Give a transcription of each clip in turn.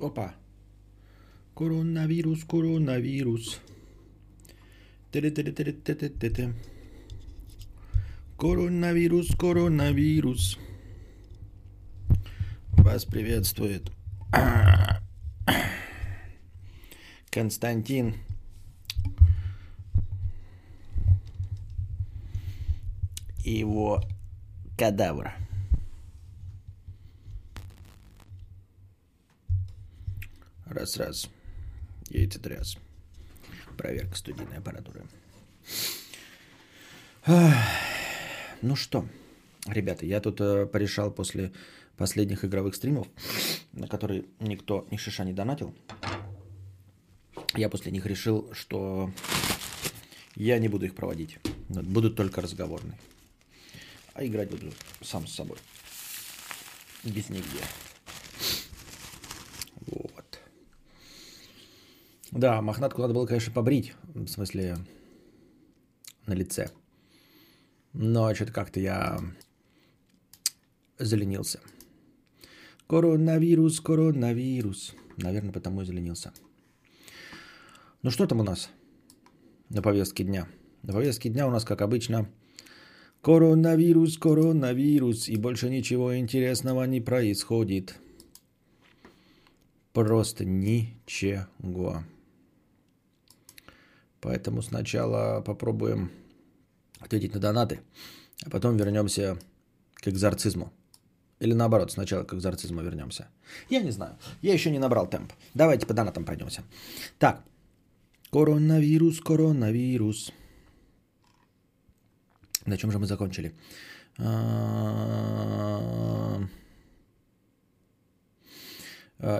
Opa. Coronavirus, coronavirus. Coronavirus, coronavirus. Вас приветствует Константин. И его кадавра. Раз-раз. Яйцетряс. Проверка студийной аппаратуры. Ну что, ребята, я тут порешал после последних игровых стримов, на которые никто ни шиша не донатил. Я после них решил, что я не буду их проводить. Будут только разговорные. А играть буду сам с собой. Без нигде. Вот. Да, мохнатку надо было, конечно, побрить. В смысле, на лице. Но что-то как-то я заленился. Коронавирус, коронавирус. Наверное, потому и заленился. Ну что там у нас на повестке дня? На повестке дня у нас, как обычно, коронавирус, коронавирус. И больше ничего интересного не происходит. Просто ничего. Поэтому сначала попробуем ответить на донаты, а потом вернемся к экзорцизму. Или наоборот, сначала к экзорцизму вернемся. Я не знаю. Я еще не набрал темп. Давайте по донатам пройдемся. Так. Коронавирус, коронавирус. На чем же мы закончили?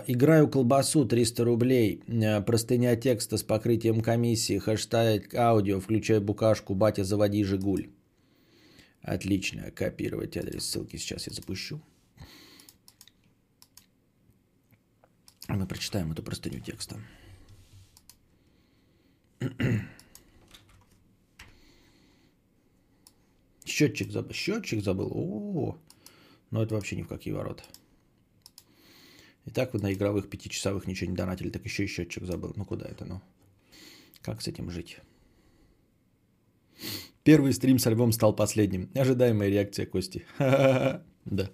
Играю колбасу, 300 рублей. Простыня текста с покрытием комиссии. Хэштег аудио. Включай букашку. Батя, заводи Жигуль. Отлично. Копировать адрес ссылки сейчас я запущу. Мы прочитаем эту простыню текста. Счетчик забыл. Счетчик забыл. О-о-о. Но это вообще ни в какие ворота. И так вы на игровых 5-часовых ничего не донатили, так еще и счетчик забыл. Ну куда это, ну? Как с этим жить? Первый стрим со Львом стал последним. Ожидаемая реакция Кости. Ха-ха-ха. Да.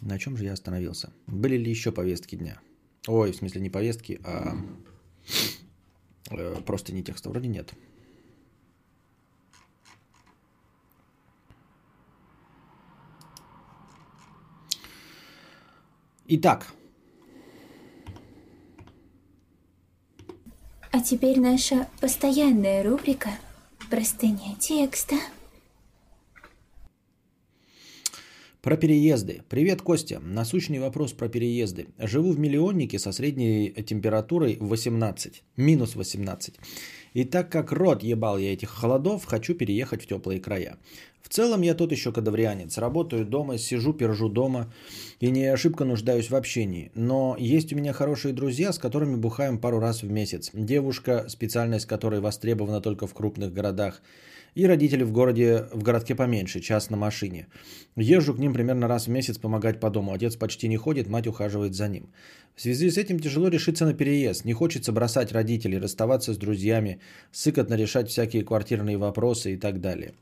На чем же я остановился? Были ли еще повестки дня? Ой, в смысле не повестки, а просто не текста. Вроде нет. Итак. А теперь наша постоянная рубрика «Простыня текста». Про переезды. Привет, Костя. Насущный вопрос про переезды. Живу в миллионнике со средней температурой 18. Минус 18. И так как рот ебал я этих холодов, хочу переехать в теплые края. В целом я тот еще кадаврианец. Работаю дома, сижу, пержу дома и не ошибко нуждаюсь в общении. Но есть у меня хорошие друзья, с которыми бухаем пару раз в месяц. Девушка, специальность которой востребована только в крупных городах. И родители в городке поменьше, час на машине. Езжу к ним примерно раз в месяц помогать по дому. Отец почти не ходит, мать ухаживает за ним. В связи с этим тяжело решиться на переезд. Не хочется бросать родителей, расставаться с друзьями, сыкотно решать всякие квартирные вопросы и так далее.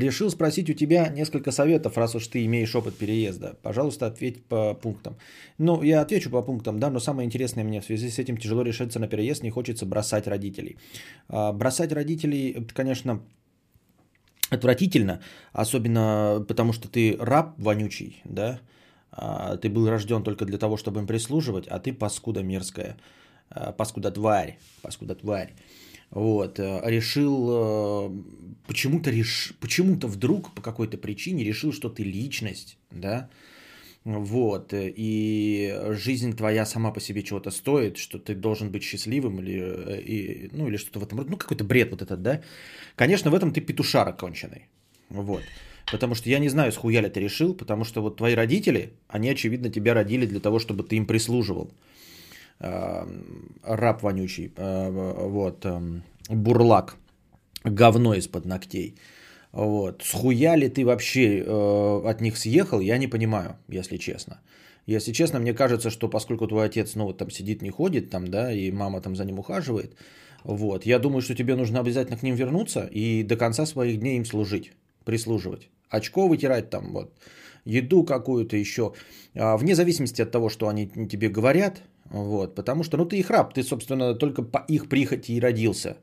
Решил спросить у тебя несколько советов, раз уж ты имеешь опыт переезда. Пожалуйста, ответь по пунктам. Ну, я отвечу по пунктам, да, но самое интересное мне в связи с этим тяжело решиться на переезд, не хочется бросать родителей. Бросать родителей, это, конечно, отвратительно, особенно потому что ты раб вонючий, да, ты был рожден только для того, чтобы им прислуживать, а ты паскуда мерзкая, паскуда тварь. Вот, решил, почему-то вдруг, по какой-то причине решил, что ты личность, да, вот, и жизнь твоя сама по себе чего-то стоит, что ты должен быть счастливым или что-то в этом роде, ну, какой-то бред вот этот, да, конечно, в этом ты петушара конченый, вот, потому что я не знаю, схуя ли ты решил, потому что вот твои родители, они, очевидно, тебя родили для того, чтобы ты им прислуживал. Раб вонючий, вот, бурлак, говно из-под ногтей. Вот. Схуя ли ты вообще от них съехал, я не понимаю, если честно. Если честно, мне кажется, что поскольку твой отец, ну, вот там сидит, не ходит, там, да, и мама там за ним ухаживает, вот, я думаю, что тебе нужно обязательно к ним вернуться и до конца своих дней им служить, прислуживать. Очко вытирать там, вот, еду какую-то еще, вне зависимости от того, что они тебе говорят, вот, потому что, ну, ты их раб, ты, собственно, только по их прихоти и родился,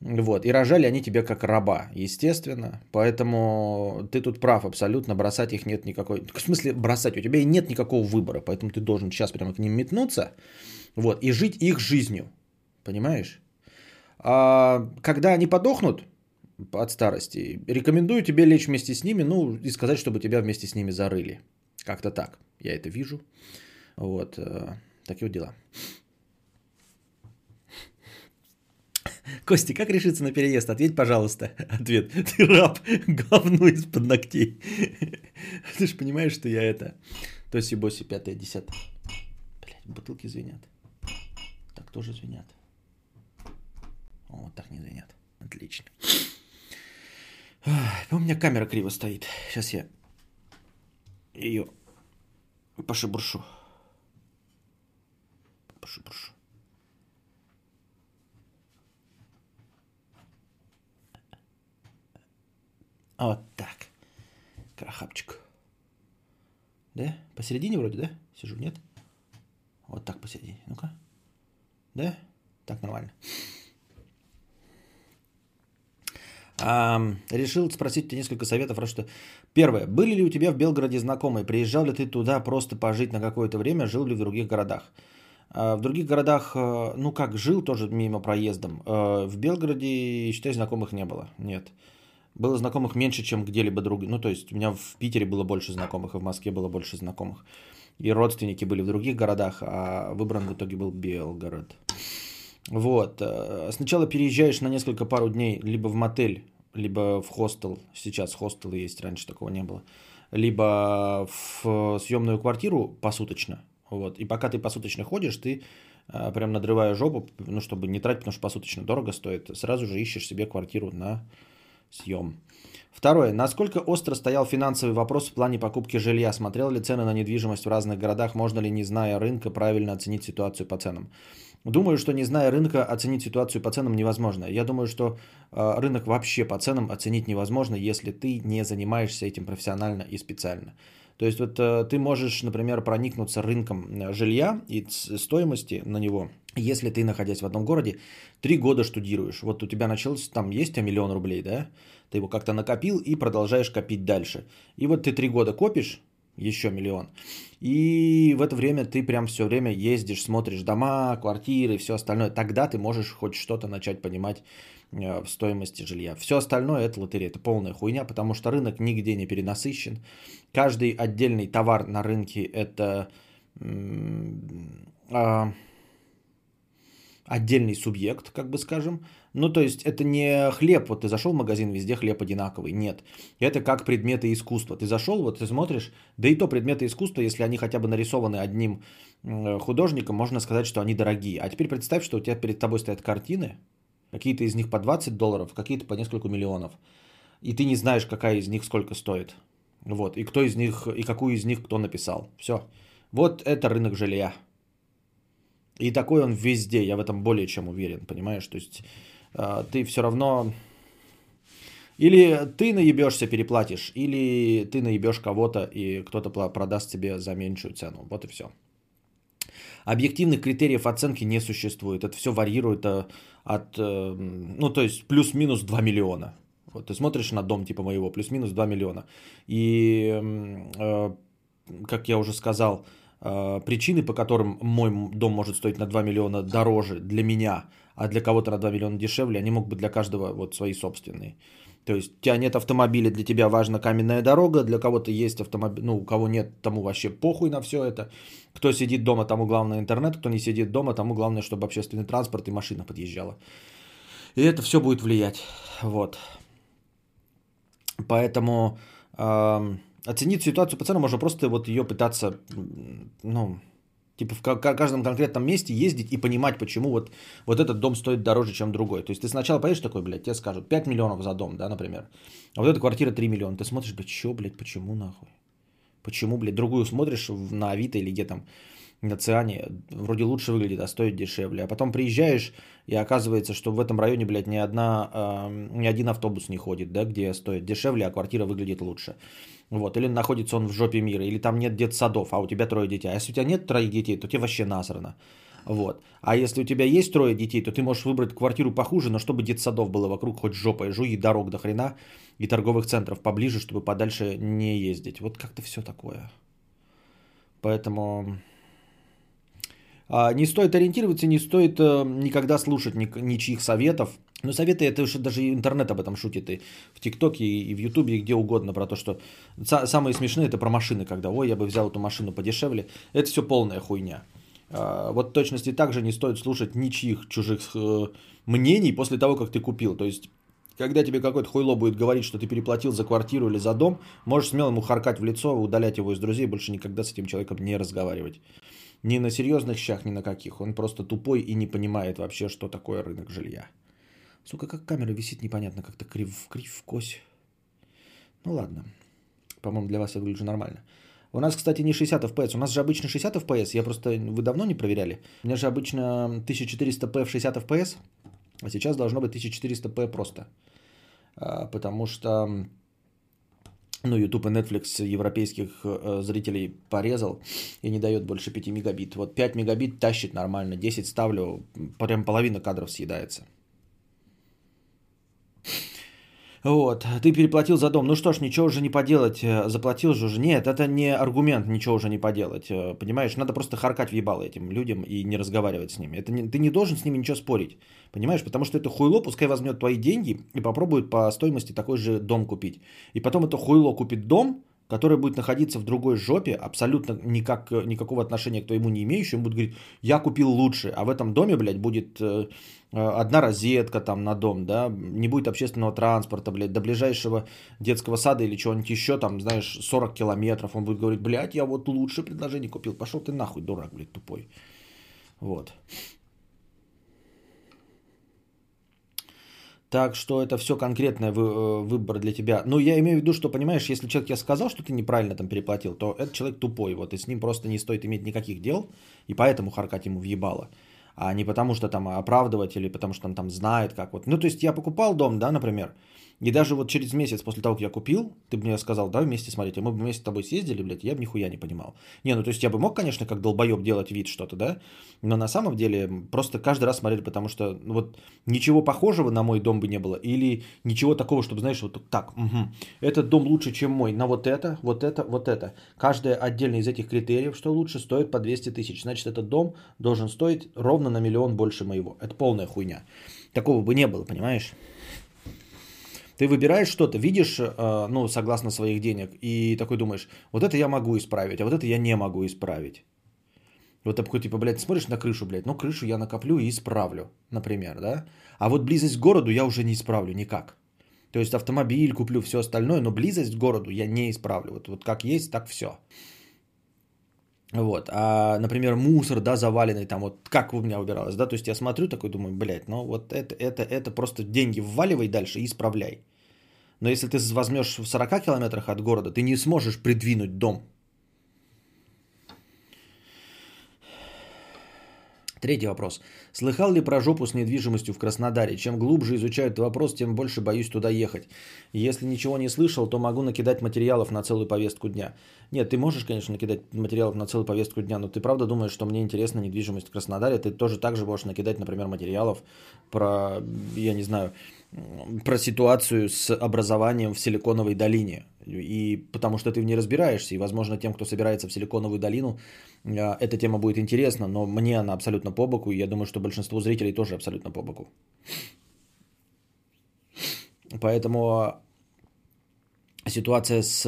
вот, и рожали они тебя как раба, естественно, поэтому ты тут прав абсолютно, бросать их нет никакой, в смысле бросать, у тебя и нет никакого выбора, поэтому ты должен сейчас прямо к ним метнуться, вот, и жить их жизнью, понимаешь? А когда они подохнут от старости, рекомендую тебе лечь вместе с ними, ну, и сказать, чтобы тебя вместе с ними зарыли, как-то так, я это вижу, вот, такие вот дела. Костя, как решиться на переезд? Ответь, пожалуйста. Ответ. Ты раб, говно из-под ногтей. Ты же понимаешь, что я это... Тоси-боси, 5-10. Блядь, бутылки звенят. Так тоже звенят. О, вот так не звенят. Отлично. У меня камера криво стоит. Сейчас я ее пошебуршу. Пошебуршу. Вот так. Крахапчик. Да? Посередине вроде, да? Сижу, нет? Вот так посередине. Ну-ка. Да? Так нормально. Решил спросить тебя несколько советов. Раз что... Первое. Были ли у тебя в Белгороде знакомые? Приезжал ли ты туда просто пожить на какое-то время? Жил ли в других городах? В других городах, ну как, жил тоже мимо проездом. В Белгороде, считай, знакомых не было. Нет. Было знакомых меньше, чем где-либо других. Ну, то есть, у меня в Питере было больше знакомых, и в Москве было больше знакомых. И родственники были в других городах, а выбран в итоге был Белгород. Вот. Сначала переезжаешь на несколько пару дней либо в мотель, либо в хостел. Сейчас хостелы есть, раньше такого не было. Либо в съемную квартиру посуточно. Вот. И пока ты посуточно ходишь, ты прям надрывая жопу, ну, чтобы не тратить, потому что посуточно дорого стоит, сразу же ищешь себе квартиру на... съем. Второе. Насколько остро стоял финансовый вопрос в плане покупки жилья? Смотрел ли цены на недвижимость в разных городах? Можно ли, не зная рынка, правильно оценить ситуацию по ценам? Думаю, что не зная рынка, оценить ситуацию по ценам невозможно. Я думаю, что рынок вообще по ценам оценить невозможно, если ты не занимаешься этим профессионально и специально. То есть вот ты можешь, например, проникнуться рынком жилья и стоимости на него, если ты, находясь в одном городе, 3 года штудируешь. Вот у тебя началось, там есть миллион рублей, да? Ты его как-то накопил и продолжаешь копить дальше. И вот ты 3 года копишь, еще миллион, и в это время ты прям все время ездишь, смотришь дома, квартиры и все остальное. Тогда ты можешь хоть что-то начать понимать в стоимости жилья. Все остальное это лотерея, это полная хуйня, потому что рынок нигде не перенасыщен. Каждый отдельный товар на рынке это отдельный субъект, как бы скажем. Ну, то есть, это не хлеб. Вот ты зашел в магазин, везде хлеб одинаковый. Нет. Это как предметы искусства. Ты зашел, вот ты смотришь, да и то предметы искусства, если они хотя бы нарисованы одним художником, можно сказать, что они дорогие. А теперь представь, что у тебя перед тобой стоят картины, какие-то из них по $20, какие-то по несколько миллионов. И ты не знаешь, какая из них сколько стоит. Вот. И кто из них, и какую из них кто написал. Все. Вот это рынок жилья. И такой он везде, я в этом более чем уверен, понимаешь? То есть ты все равно... Или ты наебешься, переплатишь, или ты наебешь кого-то, и кто-то продаст тебе за меньшую цену. Вот и все. Объективных критериев оценки не существует. Это все варьирует от... Ну, то есть плюс-минус 2 миллиона. Вот ты смотришь на дом типа моего, плюс-минус 2 миллиона. И, как я уже сказал... Причины, по которым мой дом может стоить на 2 миллиона дороже для меня, а для кого-то на 2 миллиона дешевле, они могут быть для каждого вот свои собственные. То есть у тебя нет автомобиля, для тебя важна каменная дорога, для кого-то есть автомобиль, ну у кого нет, тому вообще похуй на все это. Кто сидит дома, тому главное интернет, кто не сидит дома, тому главное, чтобы общественный транспорт и машина подъезжала. И это все будет влиять. Вот. Поэтому... Оценить ситуацию по ценам можно просто вот ее пытаться, ну, Типа в каждом конкретном месте ездить и понимать, почему вот этот дом стоит дороже, чем другой. То есть ты сначала поедешь такой, блядь, тебе скажут 5 миллионов за дом, да, например. А вот эта квартира 3 миллиона. Ты смотришь, блядь, что, блядь, почему нахуй? Почему, блядь, другую смотришь на Авито или где там, на Циане, вроде лучше выглядит, а стоит дешевле. А потом приезжаешь, и оказывается, что в этом районе, блядь, ни один автобус не ходит, да, где стоит дешевле, а квартира выглядит лучше. Вот, или находится он в жопе мира, или там нет детсадов, а у тебя 3 детей. А если у тебя нет 3 детей, то тебе вообще насрано. Вот. А если у тебя есть 3 детей, то ты можешь выбрать квартиру похуже, но чтобы детсадов было вокруг хоть жопа и жуй, и дорог до хрена, и торговых центров поближе, чтобы подальше не ездить. Вот как-то все такое. Поэтому не стоит ориентироваться, не стоит никогда слушать ничьих советов. Но советы, это уж даже интернет об этом шутит, и в ТикТоке, и в Ютубе, и где угодно, про то, что самые смешные — это про машины, когда «ой, я бы взял эту машину подешевле». Это все полная хуйня. Вот в точности также не стоит слушать ничьих чужих мнений после того, как ты купил. То есть, когда тебе какой-то хуйло будет говорить, что ты переплатил за квартиру или за дом, можешь смело ему харкать в лицо, удалять его из друзей, больше никогда с этим человеком не разговаривать. Ни на серьезных щах, ни на каких. Он просто тупой и не понимает вообще, что такое рынок жилья. Сука, как камера висит, непонятно, как-то кривь-вкось. Ну ладно, по-моему, для вас я выгляжу нормально. У нас, кстати, не 60 FPS, у нас же обычно 60 FPS, я просто, вы давно не проверяли? У меня же обычно 1400p в 60 FPS, а сейчас должно быть 1400p просто. Потому что, ну, YouTube и Netflix европейских зрителей порезал и не дает больше 5 мегабит. Вот 5 мегабит тащит нормально, 10 ставлю, прям половина кадров съедается. Вот, ты переплатил за дом, ну что ж, ничего уже не поделать, заплатил же уже, нет, это не аргумент, ничего уже не поделать, понимаешь, надо просто харкать в ебало этим людям и не разговаривать с ними, это не, ты не должен с ними ничего спорить, понимаешь, потому что это хуйло, пускай возьмет твои деньги и попробует по стоимости такой же дом купить, и потом это хуйло купит дом, который будет находиться в другой жопе, абсолютно никакого отношения к твоему не имеющему, будет говорить, я купил лучше, а в этом доме, блядь, будет одна розетка там на дом, да, не будет общественного транспорта, блядь, до ближайшего детского сада или чего-нибудь еще, там, знаешь, 40 километров, он будет говорить, блядь, я вот лучше предложение купил, пошел ты нахуй, дурак, блядь, тупой, вот. Так что это все конкретный выбор для тебя. Но я имею в виду, что, понимаешь, если человек тебе сказал, что ты неправильно там переплатил, то этот человек тупой, вот, и с ним просто не стоит иметь никаких дел, и поэтому харкать ему въебало, а не потому что там оправдывать или потому что он там знает как вот. Ну, то есть я покупал дом, да, например, и даже вот через месяц после того, как я купил, ты бы мне сказал, давай вместе смотрите, мы бы вместе с тобой съездили, блядь, я бы нихуя не понимал. Не, ну, то есть я бы мог, конечно, как долбоеб делать вид что-то, да, но на самом деле просто каждый раз смотрели, потому что ну, вот ничего похожего на мой дом бы не было или ничего такого, чтобы, знаешь, вот так, угу, этот дом лучше, чем мой, но вот это, вот это, вот это. Каждая отдельная из этих критериев, что лучше, стоит по 200 тысяч, значит, этот дом должен стоить ровно на 1 миллион больше моего. Это полная хуйня. Такого бы не было, понимаешь? Ты выбираешь что-то, видишь, ну, согласно своих денег, и такой думаешь, вот это я могу исправить, а вот это я не могу исправить. Вот такой, типа, блядь, смотришь на крышу, блядь, ну, крышу я накоплю и исправлю, например, да? А вот близость к городу я уже не исправлю никак. То есть автомобиль куплю, все остальное, но близость к городу я не исправлю. Вот как есть, так все. Вот, а, например, мусор, да, заваленный там, вот как у меня убиралось, да, то есть я смотрю такой, думаю, блядь, ну вот это просто деньги вваливай дальше и исправляй. Но если ты возьмешь в 40 километрах от города, ты не сможешь придвинуть дом. 3-й вопрос. Слыхал ли про жопу с недвижимостью в Краснодаре? Чем глубже изучают вопрос, тем больше боюсь туда ехать. Если ничего не слышал, то могу накидать материалов на целую повестку дня. Нет, ты можешь, конечно, накидать материалов на целую повестку дня, но ты правда думаешь, что мне интересна недвижимость в Краснодаре? Ты тоже так же можешь накидать, например, материалов про, я не знаю, про ситуацию с образованием в Силиконовой долине. И потому что ты в ней разбираешься, и, возможно, тем, кто собирается в Силиконовую долину, эта тема будет интересна, но мне она абсолютно по боку, и я думаю, что большинству зрителей тоже абсолютно по боку. Поэтому ситуация с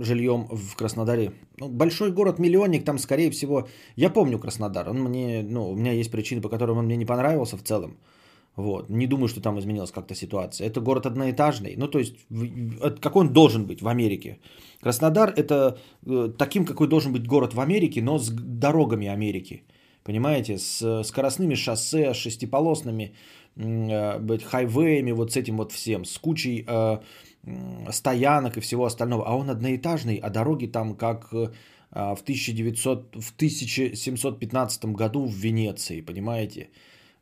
жильем в Краснодаре. Ну, большой город-миллионник, там, скорее всего, я помню Краснодар, он мне, ну, у меня есть причины, по которым он мне не понравился в целом. Вот. Не думаю, что там изменилась как-то ситуация. Это город одноэтажный. Ну, то есть, какой он должен быть в Америке? Краснодар – это таким, какой должен быть город в Америке, но с дорогами Америки. Понимаете? С скоростными шоссе, шестиполосными хайвеями, вот с этим вот всем. С кучей стоянок и всего остального. А он одноэтажный, а дороги там как в 1715 году в Венеции. Понимаете?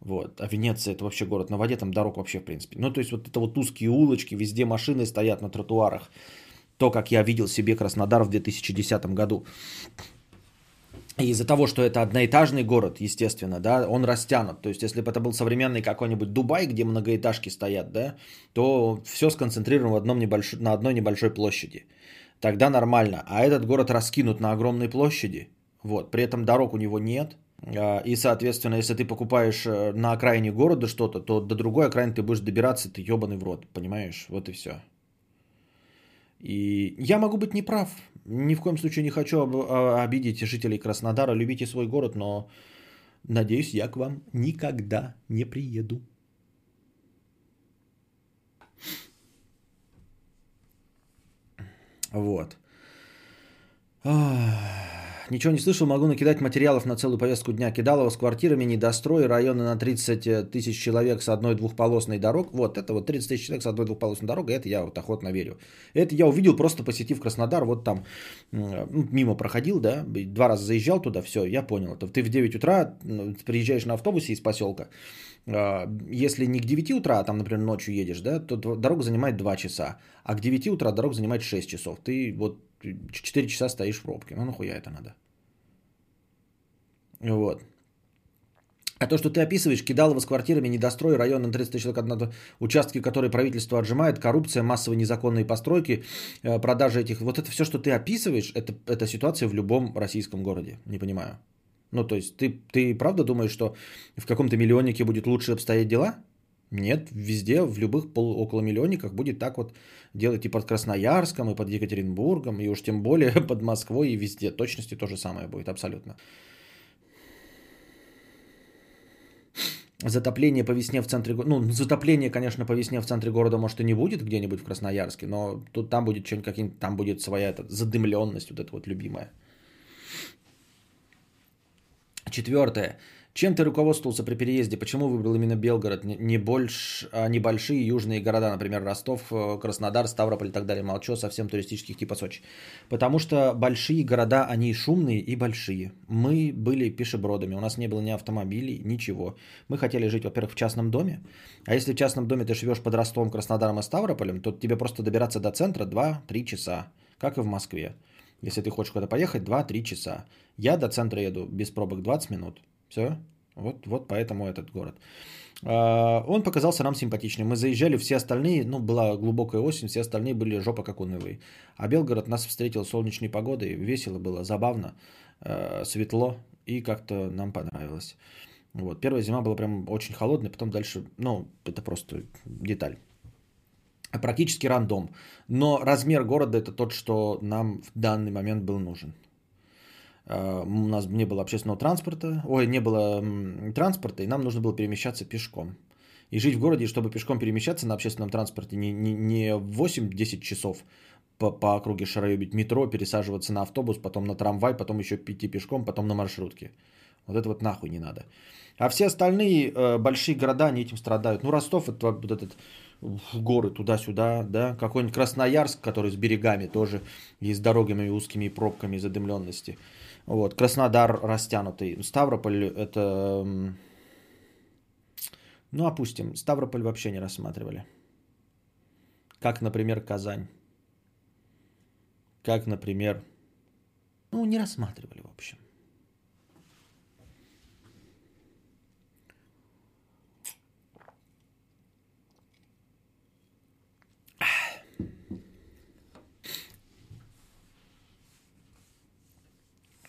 Вот. А Венеция это вообще город на воде, там дорог вообще в принципе. Ну то есть вот это вот узкие улочки, везде машины стоят на тротуарах. То, как я видел себе Краснодар в 2010 году. И из-за того, что это одноэтажный город, естественно, да, он растянут. То есть если бы это был современный какой-нибудь Дубай, где многоэтажки стоят, да, то все сконцентрировано в на одной небольшой площади. Тогда нормально. А этот город раскинут на огромной площади. Вот. При этом дорог у него нет. И, соответственно, если ты покупаешь на окраине города что-то, то до другой окраины ты будешь добираться, ты ебаный в рот, понимаешь? Вот и все. И я могу быть неправ. Ни в коем случае не хочу обидеть жителей Краснодара. Любите свой город, но, надеюсь, я к вам никогда не приеду. Вот. Ничего не слышал, могу накидать материалов на целую повестку дня. Кидалово с квартирами, недострой, районы на 30 тысяч человек с одной двухполосной дорогой. Вот это вот 30 тысяч человек с одной двухполосной дорогой, это я вот охотно верю. Это я увидел, просто посетив Краснодар, вот там мимо проходил, да, два раза заезжал туда, все, я понял. Ты в 9 утра приезжаешь на автобусе из поселка. Если не к 9 утра, а там, например, ночью едешь, да, то дорога занимает 2 часа, а к 9 утра дорога занимает 6 часов. Ты вот 4 часа стоишь в пробке. Ну, нахуя это надо? Вот. А то, что ты описываешь, кидалово с квартирами, недострой, район на 30 тысяч человек, участки, которые правительство отжимает, коррупция, массовые незаконные постройки, продажи этих... Вот это все, что ты описываешь, это ситуация в любом российском городе. Не понимаю. Ну, то есть, ты правда думаешь, что в каком-то миллионнике будет лучше обстоять дела? Нет, везде, в любых около миллионниках будет так вот делать и под Красноярском, и под Екатеринбургом, и уж тем более под Москвой, и везде. Точности то же самое будет абсолютно. Затопление по весне в центре города. Ну, затопление, конечно, по весне в центре города, может, и не будет где-нибудь в Красноярске, но тут там будет что-нибудь каким-то, там будет своя задымленность, вот эта вот любимая. 4. Чем ты руководствовался при переезде? Почему выбрал именно Белгород, а не большие южные города, например, Ростов, Краснодар, Ставрополь и так далее? Молчу, совсем туристических типа Сочи. Потому что большие города, они шумные и большие. Мы были пешебродами, у нас не было ни автомобилей, ничего. Мы хотели жить, во-первых, в частном доме. А если в частном доме ты живешь под Ростовом, Краснодаром и Ставрополем, то тебе просто добираться до центра 2-3 часа, как и в Москве. Если ты хочешь куда-то поехать, 2-3 часа. Я до центра еду без пробок 20 минут. Все, вот поэтому этот город. Он показался нам симпатичным. Мы заезжали, все остальные, ну, была глубокая осень, все остальные были жопа как унылые. А Белгород нас встретил солнечной погодой, весело было, забавно, светло и как-то нам понравилось. Вот, первая зима была прям очень холодная, потом дальше, ну, это просто деталь. Практически рандом. Но размер города это тот, что нам в данный момент был нужен. У нас не было общественного транспорта, не было транспорта, и нам нужно было перемещаться пешком. И жить в городе, чтобы пешком перемещаться на общественном транспорте не 8-10 часов по округе шароебить метро, пересаживаться на автобус, потом на трамвай, потом еще идти пешком, потом на маршрутке. Вот это вот нахуй не надо. А все остальные большие города, они этим страдают. Ну, Ростов, это вот этот... горы туда-сюда, да, какой-нибудь Красноярск, который с берегами тоже, и с дорогами, и узкими пробками, и задымленности. Вот, Краснодар растянутый, Ставрополь это, ну, опустим, Ставрополь вообще не рассматривали. Как, например, Казань. Как, например, ну, не рассматривали, в общем.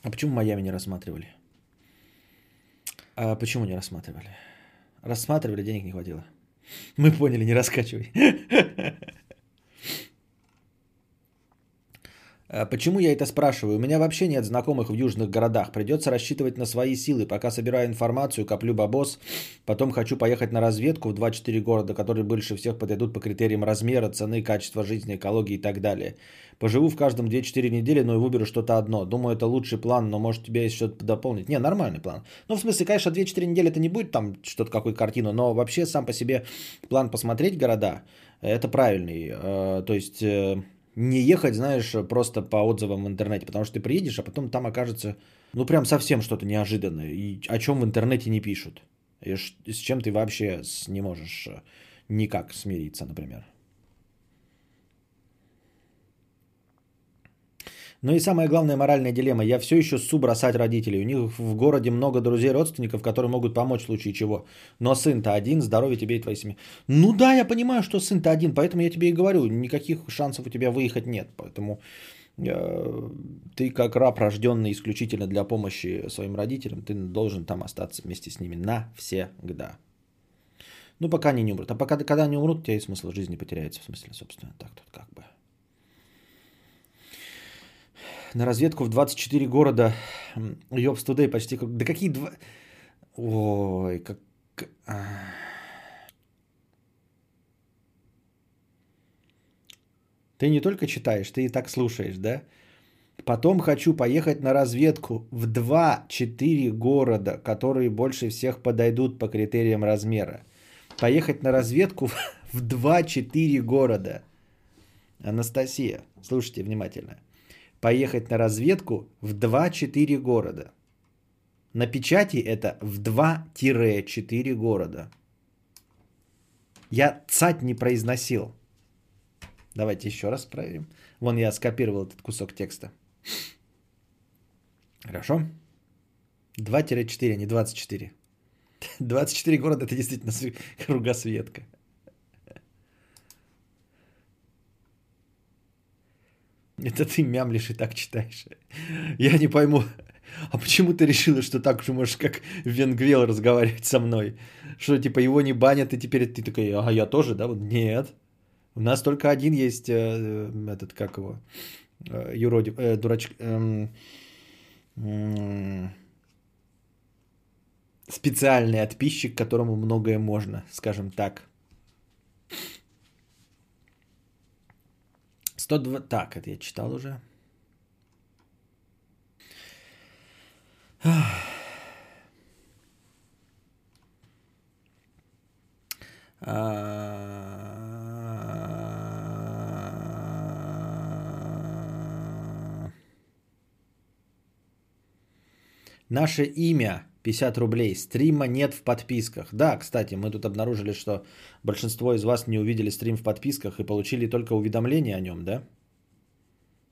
А почему Майами не рассматривали? А почему не рассматривали? Рассматривали, денег не хватило. Мы поняли, не раскачивай. Почему я это спрашиваю? У меня вообще нет знакомых в южных городах. Придется рассчитывать на свои силы. Пока собираю информацию, коплю бабос. Потом хочу поехать на разведку в 2-4 города, которые больше всех подойдут по критериям размера, цены, качества жизни, экологии и так далее. Поживу в каждом 2-4 недели, но и выберу что-то одно. Думаю, это лучший план, но может тебя есть что-то дополнить. Не, нормальный план. Ну, в смысле, конечно, 2-4 недели это не будет там что-то, какую картину, но вообще сам по себе план посмотреть города, это правильный. То есть... Не ехать, знаешь, просто по отзывам в интернете, потому что ты приедешь, а потом там окажется, ну, прям совсем что-то неожиданное, и о чем в интернете не пишут, и с чем ты вообще не можешь никак смириться, например. Ну и самая главная моральная дилемма. Я все еще ссу бросать родителей. У них в городе много друзей, родственников, которые могут помочь в случае чего. Но сын-то один, здоровья тебе и твоей семьи. Ну да, я понимаю, что сын-то один, поэтому я тебе и говорю, никаких шансов у тебя выехать нет. Поэтому ты как раб, рожденный исключительно для помощи своим родителям, ты должен там остаться вместе с ними навсегда. Ну пока они не умрут. А пока, когда они умрут, у тебя и смысл жизни потеряется. В смысле, собственно, так тут как бы. На разведку в 24 города. Ёбс тудей почти как... Да какие два... Ой, как... Ты не только читаешь, ты и так слушаешь, да? Потом хочу поехать на разведку в 2-4 города, которые больше всех подойдут по критериям размера. Поехать на разведку в 2-4 города. Анастасия, слушайте внимательно. Поехать на разведку в 2-4 города. На печати это в 2-4 города. Я цать не произносил. Давайте еще раз проверим. Вон я скопировал этот кусок текста. Хорошо. 2-4, а не 24. 24 города это действительно кругосветка. Это ты мямлишь и так читаешь. Я не пойму, а почему ты решила, что так же можешь, как Венгвел, разговаривать со мной? Что, типа, его не банят, и теперь ты такой, а я тоже, да? Вот нет. У нас только один есть, этот, как его, юродив, дурачок, специальный отписчик, которому многое можно, скажем так. 102... Так, это я читал уже. Наше имя 50 рублей. Стрима нет в подписках. Да, кстати, мы тут обнаружили, что большинство из вас не увидели стрим в подписках и получили только уведомление о нем, да?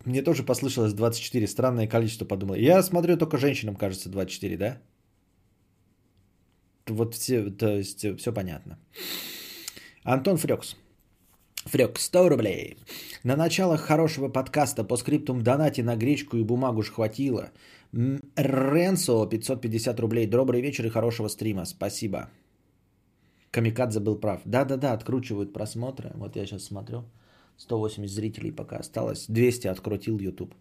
Мне тоже послышалось 24. Странное количество, подумал. Я смотрю, только женщинам, кажется, 24, да? Вот все, то есть, все понятно. Антон Фрёкс. Фрёк, 100 рублей. На начало хорошего подкаста по скриптум донате на гречку и бумагу ж хватило. Ренсо, 550 рублей. Добрый вечер и хорошего стрима. Спасибо. Камикадзе был прав. Да-да-да, откручивают просмотры. Вот я сейчас смотрю. 180 зрителей пока осталось. 200 открутил YouTube.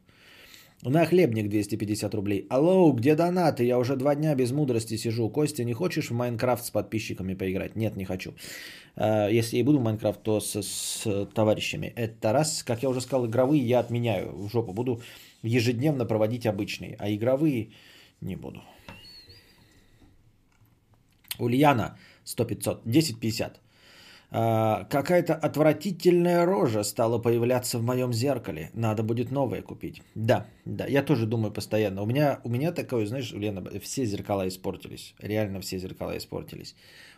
На хлебник 250 рублей. Алло, где донаты? Я уже 2 дня без мудрости сижу. Костя, не хочешь в Майнкрафт с подписчиками поиграть? Нет, не хочу. Если и буду в Майнкрафт, то с товарищами. Это раз, как я уже сказал, игровые я отменяю. В жопу буду ежедневно проводить обычные. А игровые не буду. Ульяна 100-500. 10-50. Какая-то отвратительная рожа стала появляться в моем зеркале. Надо будет новое купить. Да, да, я тоже думаю постоянно. У меня такое, знаешь, Лена, все зеркала испортились. Реально все зеркала испортились.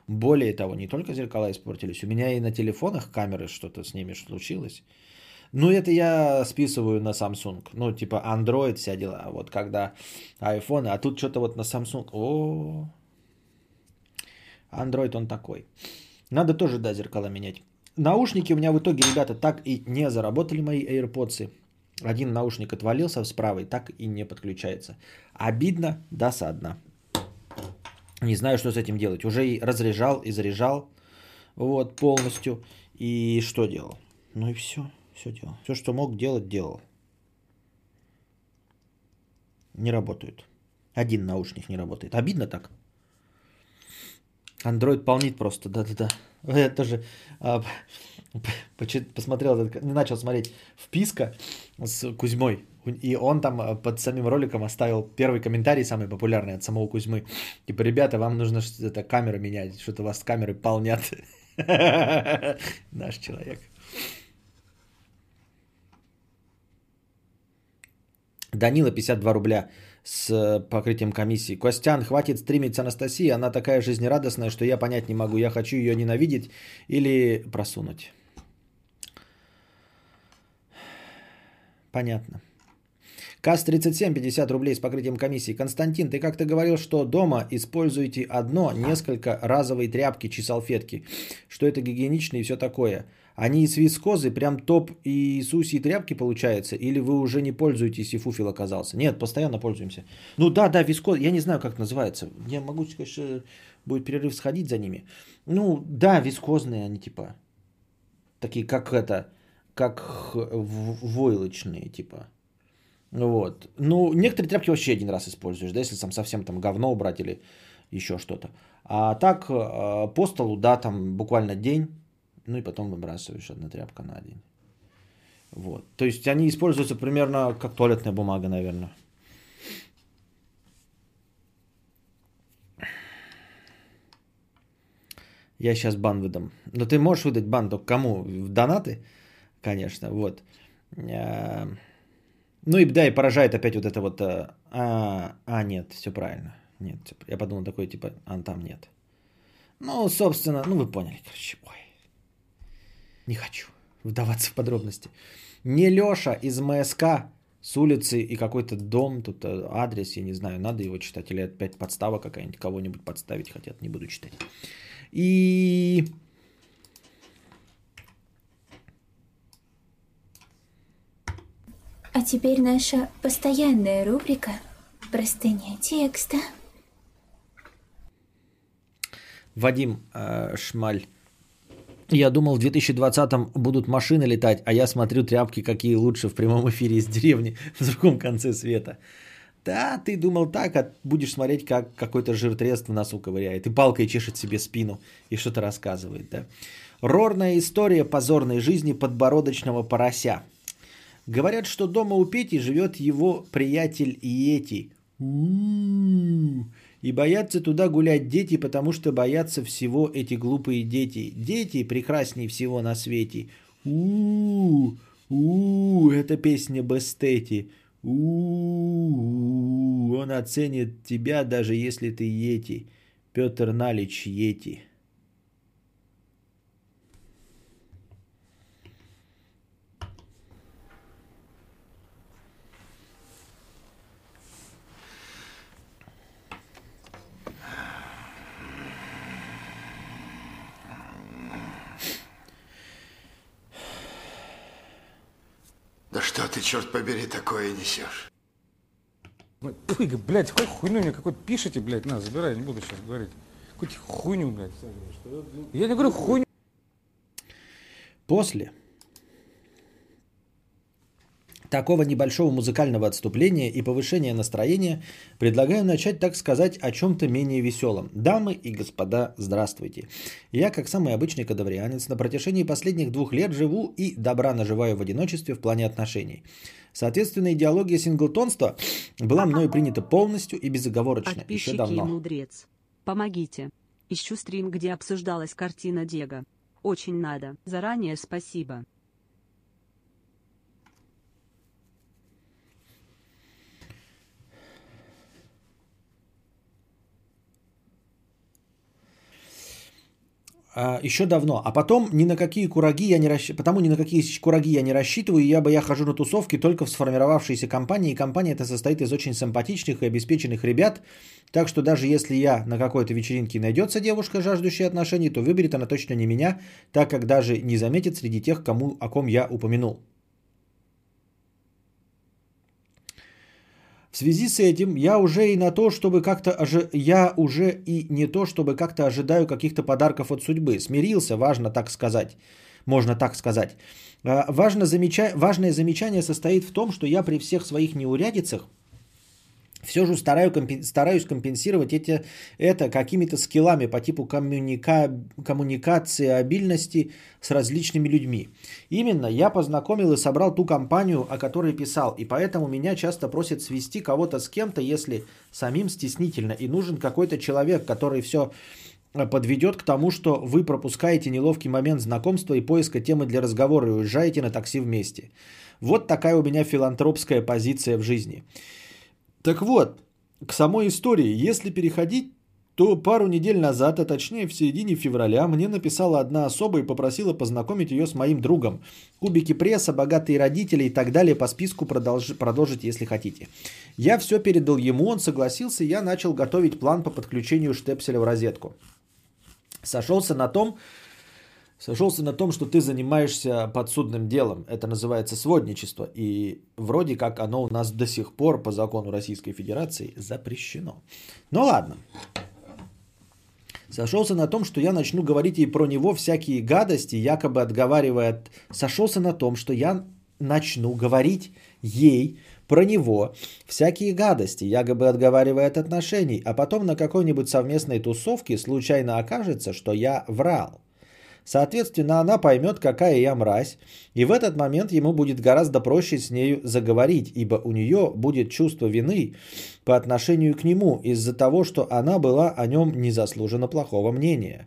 Более того, не только зеркала испортились. У меня и на телефонах камеры что-то с ними случилось. Ну, это я списываю на Samsung. Ну, типа Android, вся дела. А вот когда iPhone, а тут что-то вот на Samsung. О, Android он такой. Надо тоже, да, зеркала менять. Наушники у меня в итоге, ребята, так и не заработали мои AirPods. Один наушник отвалился с правой, так и не подключается. Обидно, досадно. Не знаю, что с этим делать. Уже и разряжал, и заряжал. Вот, полностью. И что делал? Ну и все делал. Все, что мог делать, делал. Не работают. Один наушник не работает. Обидно так. Android полнит просто. Да-да-да. Я тоже посмотрел, начал смотреть вписка с Кузьмой. И он там под самим роликом оставил первый комментарий, самый популярный от самого Кузьмы. Типа, ребята, вам нужно что-то камеру менять. Что-то у вас камеры полнят. Наш человек. Данила, 52 рубля с покрытием комиссии. Костян, хватит стримить с Анастасией. Она такая жизнерадостная, что я понять не могу. Я хочу ее ненавидеть или просунуть. Понятно. КАС 37, 50 рублей с покрытием комиссии. Константин, ты как-то говорил, что дома используете одно, несколько разовые тряпки, чи салфетки. Что это гигиенично и все такое. Они из вискозы, прям топ и сусьи тряпки получается? Или вы уже не пользуетесь и фуфил оказался? Нет, постоянно пользуемся. Ну да, вискоза, я не знаю, как называется. Я могу, конечно, будет перерыв сходить за ними. Ну да, вискозные они типа. Такие, как это, как войлочные типа. Вот. Ну, некоторые тряпки вообще один раз используешь, да, если там совсем там говно убрать или еще что-то. А так по столу, да, там буквально день, ну и потом выбрасываешь одна тряпка на день. Вот. То есть они используются примерно как туалетная бумага, наверное. Я сейчас бан выдам. Но ты можешь выдать бан только кому? В донаты, конечно, вот. Ну и да, и поражает опять вот это вот, нет, все правильно, нет, я подумал такой, типа, там нет. Ну, собственно, ну вы поняли, короче, ой, не хочу вдаваться в подробности. Не Леша из МСК с улицы и какой-то дом, тут адрес, я не знаю, надо его читать или опять подстава какая-нибудь, кого-нибудь подставить хотят, не буду читать. И... А теперь наша постоянная рубрика «Простыня текста». Вадим Шмаль. Я думал, в 2020-м будут машины летать, а я смотрю тряпки, какие лучше в прямом эфире из деревни в другом конце света. Да, ты думал так, а будешь смотреть, как какой-то жиртресс в носу ковыряет и палкой чешет себе спину и что-то рассказывает. Да? Рорная история позорной жизни подбородочного порося. Говорят, что дома у Пети живет его приятель Йети. И боятся туда гулять дети, потому что боятся всего эти глупые дети. Дети прекрасней всего на свете. Это песня Бастети. Он оценит тебя, даже если ты Йети. Петр Налич Йети. Да что ты, черт побери, такое несешь? Ой, блядь, какой хуйню мне какой-то пишете, блядь, на, забирай, не буду сейчас говорить. Какую-то хуйню, блядь. Я не говорю хуйню. После такого небольшого музыкального отступления и повышения настроения предлагаю начать, так сказать, о чем-то менее веселом. Дамы и господа, здравствуйте. Я, как самый обычный кадаврианец, на протяжении последних 2 лет живу и добра наживаю в одиночестве в плане отношений. Соответственно, идеология синглтонства была мною принята полностью и безоговорочно. Подписчики еще давно. Мудрец, помогите. Ищу стрим, где обсуждалась картина Диего. Очень надо. Заранее спасибо. Еще давно. А потом ни на какие кураги я не рассчитываю. Потому ни на какие кураги я не рассчитываю. Я хожу на тусовки только в сформировавшейся компании. И компания эта состоит из очень симпатичных и обеспеченных ребят. Так что даже если я на какой-то вечеринке найдется девушка, жаждущая отношений, то выберет она точно не меня, так как даже не заметит среди тех, о ком я упомянул. В связи с этим я уже и не то, чтобы как-то ожидаю каких-то подарков от судьбы. Смирился, важно так сказать. Можно так сказать. Важное замечание состоит в том, что я при всех своих неурядицах Все же стараюсь компенсировать это какими-то скиллами по типу коммуникации, обильности с различными людьми. Именно я познакомил и собрал ту компанию, о которой писал, и поэтому меня часто просят свести кого-то с кем-то, если самим стеснительно, и нужен какой-то человек, который все подведет к тому, что вы пропускаете неловкий момент знакомства и поиска темы для разговора и уезжаете на такси вместе. Вот такая у меня филантропская позиция в жизни». Так вот, к самой истории, если переходить, то пару недель назад, а точнее в середине февраля, мне написала одна особа и попросила познакомить ее с моим другом. Кубики пресса, богатые родители и так далее, по списку продолжить, если хотите. Я все передал ему, он согласился, и я начал готовить план по подключению штепселя в розетку. Сошелся на том, что ты занимаешься подсудным делом. Это называется сводничество. И вроде как оно у нас до сих пор по закону Российской Федерации запрещено. Ну ладно. Сошелся на том, что я начну говорить ей про него всякие гадости, якобы отговаривая от... Сошелся на том, что я начну говорить ей про него всякие гадости, якобы отговаривая от отношений. А потом на какой-нибудь совместной тусовке случайно окажется, что я врал. Соответственно, она поймет, какая я мразь, и в этот момент ему будет гораздо проще с нею заговорить, ибо у нее будет чувство вины по отношению к нему из-за того, что она была о нем незаслуженно плохого мнения.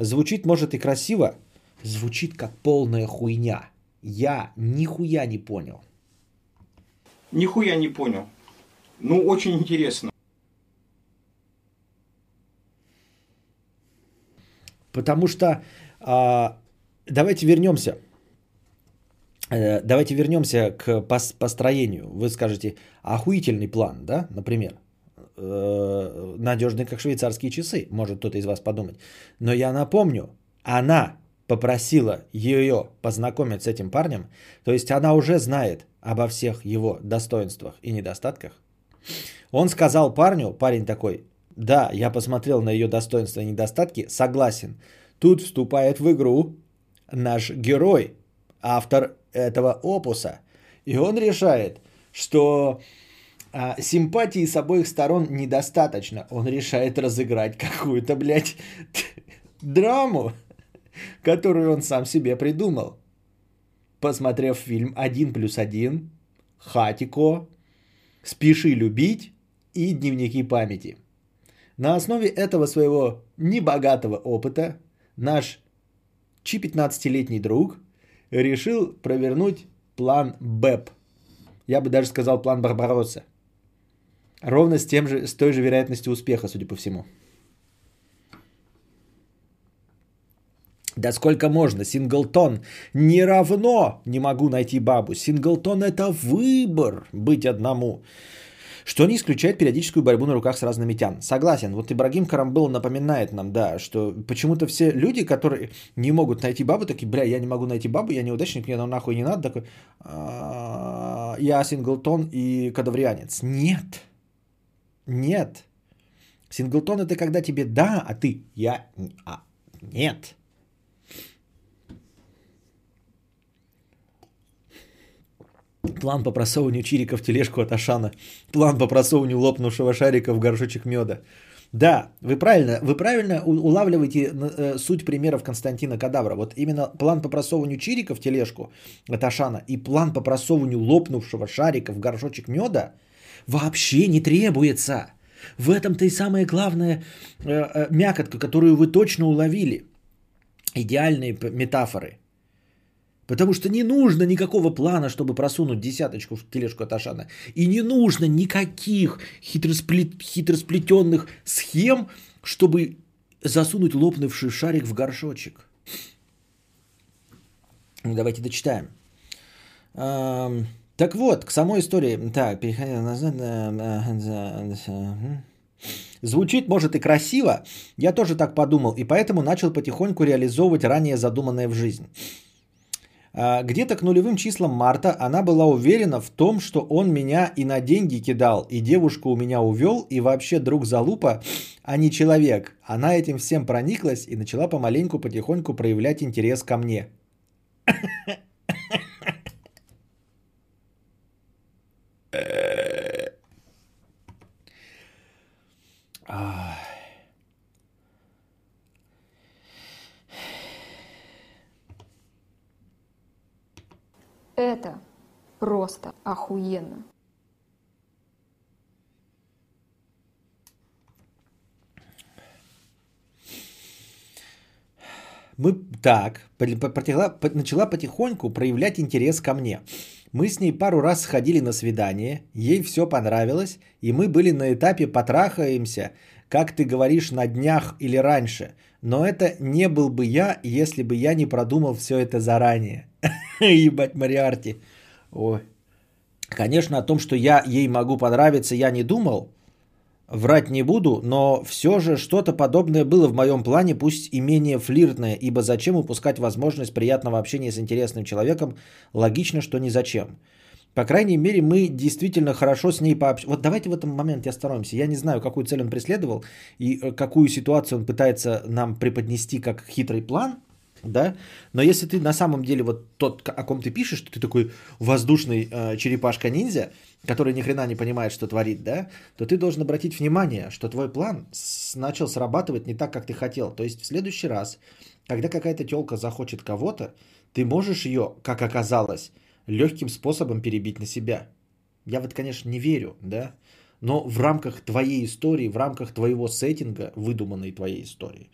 Звучит, может, и красиво, звучит как полная хуйня. Я нихуя не понял. Нихуя не понял. Ну, очень интересно. Потому что, давайте вернемся к построению. Вы скажете, охуительный план, да, например, надежный, как швейцарские часы, может кто-то из вас подумать. Но я напомню, она попросила ее познакомить с этим парнем, то есть она уже знает обо всех его достоинствах и недостатках. Он сказал парню, парень такой: да, я посмотрел на ее достоинства и недостатки, согласен. Тут вступает в игру наш герой, автор этого опуса. И он решает, что симпатии с обоих сторон недостаточно. Он решает разыграть какую-то, блядь, драму, которую он сам себе придумал. Посмотрев фильм «1+1», «Хатико», «Спеши любить» и «Дневники памяти». На основе этого своего небогатого опыта наш 15-летний друг решил провернуть план БЭП. Я бы даже сказал план Барбаросса. Ровно с той же вероятностью успеха, судя по всему. Да сколько можно? Синглтон не равно не могу найти бабу. Синглтон — это выбор быть одному. Что не исключает периодическую борьбу на руках с разными тян. Согласен. Вот Ибрагим Карамбыл напоминает нам, да, что почему-то все люди, которые не могут найти бабу, такие: бля, я не могу найти бабу, я неудачник, мне нахуй не надо. Такой: я синглтон и кадаврианец. Нет. Нет. Синглтон — это когда тебе да, а ты я нет. План по просовыванию чириков в тележку от Ашана. План по просовыванию лопнувшего шарика в горшочек меда. Да, вы правильно улавливаете суть примеров Константина Кадавра. Вот именно план по просовыванию чириков в тележку от Ашана и план по просовыванию лопнувшего шарика в горшочек меда вообще не требуется. В этом-то и самая главная мякотка, которую вы точно уловили. Идеальные метафоры. Потому что не нужно никакого плана, чтобы просунуть десяточку в тележку от Ашана. И не нужно никаких хитросплетенных схем, чтобы засунуть лопнувший шарик в горшочек. Давайте дочитаем. Так вот, к самой истории. Так, переходя назад. Звучит, может, и красиво. Я тоже так подумал, и поэтому начал потихоньку реализовывать ранее задуманное в жизнь. Где-то к нулевым числам марта она была уверена в том, что он меня и на деньги кидал, и девушку у меня увел, и вообще друг залупа, а не человек. Она этим всем прониклась и начала помаленьку, потихоньку проявлять интерес ко мне. просто охуенно. Начала потихоньку проявлять интерес ко мне. Мы с ней пару раз сходили на свидание, ей все понравилось, и мы были на этапе «потрахаемся», как ты говоришь, на днях или раньше. Но это не был бы я, если бы я не продумал все это заранее. Ебать, Мариарти. Ой. Конечно, о том, что я ей могу понравиться, я не думал. Врать не буду, но все же что-то подобное было в моем плане, пусть и менее флиртное, ибо зачем упускать возможность приятного общения с интересным человеком? Логично, что не зачем. По крайней мере, мы действительно хорошо с ней пообщались. Вот давайте в этом моменте остановимся. Я не знаю, какую цель он преследовал и какую ситуацию он пытается нам преподнести как хитрый план, да? Но если ты на самом деле вот тот, о ком ты пишешь, ты такой воздушный черепашка-ниндзя, который ни хрена не понимает, что творит, да, то ты должен обратить внимание, что твой план начал срабатывать не так, как ты хотел. То есть в следующий раз, когда какая-то тёлка захочет кого-то, ты можешь её, как оказалось, лёгким способом перебить на себя. Я в это, конечно, не верю, да, но в рамках твоей истории, в рамках твоего сеттинга, выдуманной твоей истории,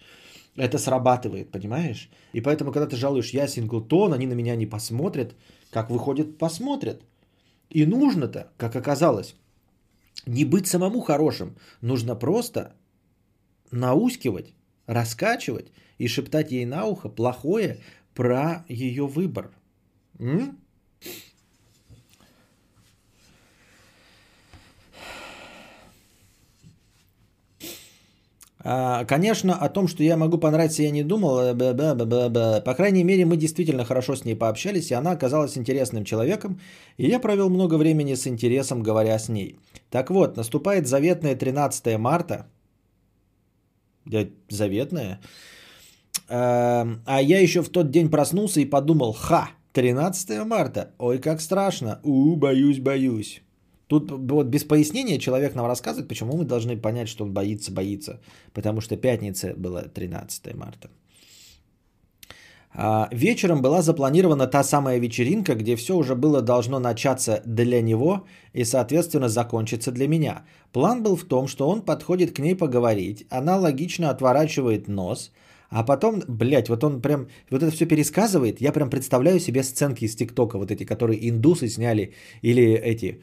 это срабатывает, понимаешь? И поэтому, когда ты жалуешь, я синглтон, они на меня не посмотрят, как выходит, посмотрят. И нужно-то, как оказалось, не быть самому хорошим. Нужно просто наускивать, раскачивать и шептать ей на ухо плохое про ее выбор. М? Конечно, о том, что я могу понравиться, я не думал. По крайней мере, мы действительно хорошо с ней пообщались, и она оказалась интересным человеком, и я провел много времени с интересом, говоря с ней. Так вот, наступает заветное 13 марта. Заветное? А я еще в тот день проснулся и подумал, ха, 13 марта, ой, как страшно, боюсь. Тут вот без пояснения человек нам рассказывает, почему мы должны понять, что он боится. Потому что пятница была 13 марта. Вечером была запланирована та самая вечеринка, где все уже было должно начаться для него и, соответственно, закончиться для меня. План был в том, что он подходит к ней поговорить, она логично отворачивает нос, а потом, блядь, вот он прям, вот это все пересказывает, я прям представляю себе сценки из ТикТока, вот эти, которые индусы сняли или эти...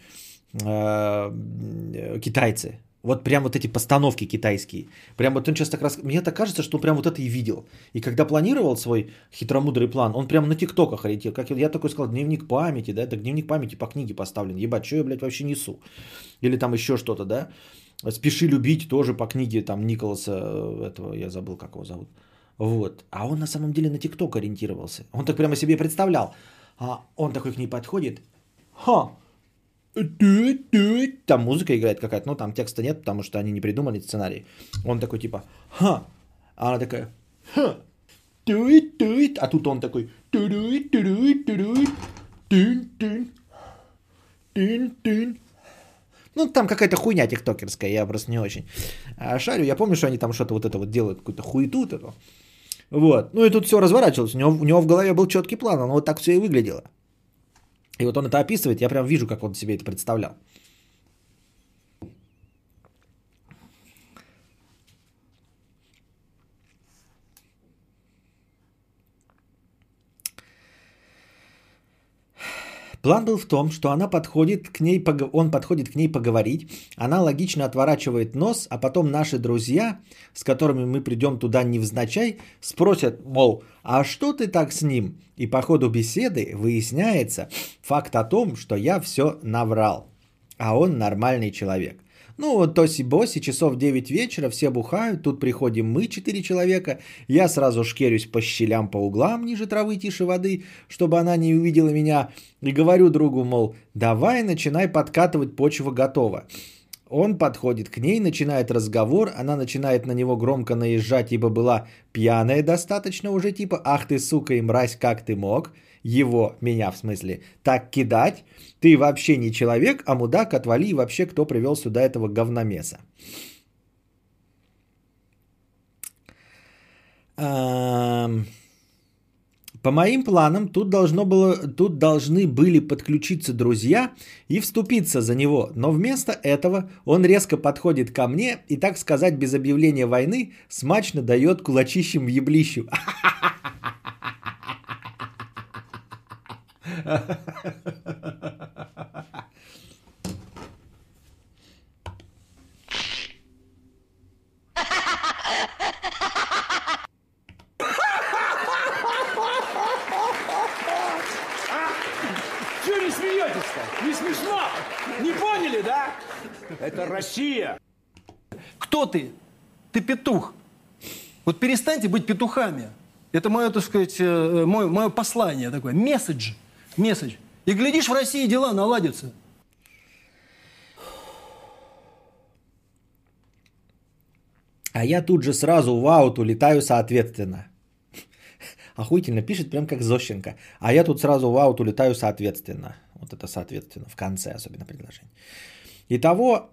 китайцы. Вот прям вот эти постановки китайские. Прям вот он сейчас так раз... Мне так кажется, что он прям вот это и видел. И когда планировал свой хитромудрый план, он прям на ТикТоках летел. Как я такой сказал, дневник памяти, да? Так дневник памяти по книге поставлен. Ебать, что я, блядь, вообще несу? Или там еще что-то, да? «Спеши любить» тоже по книге там Николаса, этого я забыл, как его зовут. Вот. А он на самом деле на ТикТок ориентировался. Он так прямо себе представлял. А он такой к ней подходит. Ха! Там музыка играет какая-то, но там текста нет, потому что они не придумали сценарий. Он такой типа «Ха!», а она такая «Ха!», а тут он такой Ну, там какая-то хуйня тиктокерская, я просто не очень шарю. Я помню, что они там что-то вот это вот делают, какую-то хуету. Вот. Ну и тут все разворачивалось, у него в голове был четкий план, оно вот так все и выглядело. И вот он это описывает, я прям вижу, как он себе это представлял. План был в том, что она подходит к ней, он подходит к ней поговорить, она логично отворачивает нос, а потом наши друзья, с которыми мы придем туда невзначай, спросят, мол, а что ты так с ним? И по ходу беседы выясняется факт о том, что я все наврал, а он нормальный человек. Ну, вот тоси-боси, часов 9 вечера, все бухают, тут приходим мы, 4 человека, я сразу шкерюсь по щелям, по углам, ниже травы, тише воды, чтобы она не увидела меня, и говорю другу, мол, давай, начинай подкатывать, почва готова. Он подходит к ней, начинает разговор, она начинает на него громко наезжать, ибо была пьяная достаточно уже, типа, ах ты, сука и мразь, как ты мог, его, меня в смысле, так кидать, ты вообще не человек, а мудак, отвали, и вообще, кто привел сюда этого говномеса. По моим планам, тут должны были подключиться друзья и вступиться за него, но вместо этого он резко подходит ко мне и, так сказать, без объявления войны, смачно дает кулачищем в еблищу. Чего не смеетесь-то? Не смешно? Не поняли, да? Это Россия. Кто ты? Ты петух. Вот перестаньте быть петухами. Это мое, так сказать, мое послание такое. Месседж. Месседж. И глядишь, в России дела наладятся. А я тут же сразу в аут улетаю соответственно. Охуительно пишет, прям как Зощенко. А я тут сразу в аут улетаю соответственно. Вот это соответственно, в конце особенно предложение. Итого,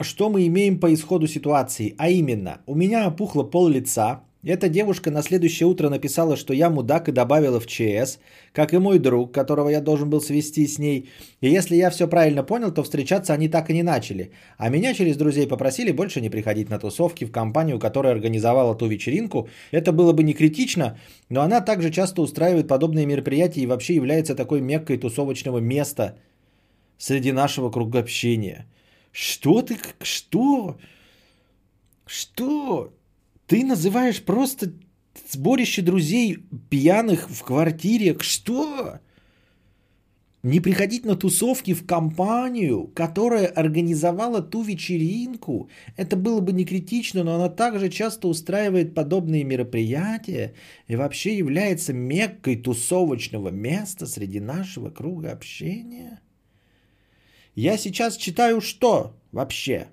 что мы имеем по исходу ситуации? А именно, у меня опухло пол лица. Эта девушка на следующее утро написала, что я мудак и добавила в ЧС, как и мой друг, которого я должен был свести с ней. И если я все правильно понял, то встречаться они так и не начали. А меня через друзей попросили больше не приходить на тусовки в компанию, которая организовала ту вечеринку. Это было бы не критично, но она также часто устраивает подобные мероприятия и вообще является такой меккой тусовочного места среди нашего круга общения. Что ты? Что? Что? Ты называешь просто сборище друзей пьяных в квартире. Что? Не приходить на тусовки в компанию, которая организовала ту вечеринку. Это было бы не критично, но она также часто устраивает подобные мероприятия и вообще является меккой тусовочного места среди нашего круга общения. Я сейчас читаю что вообще?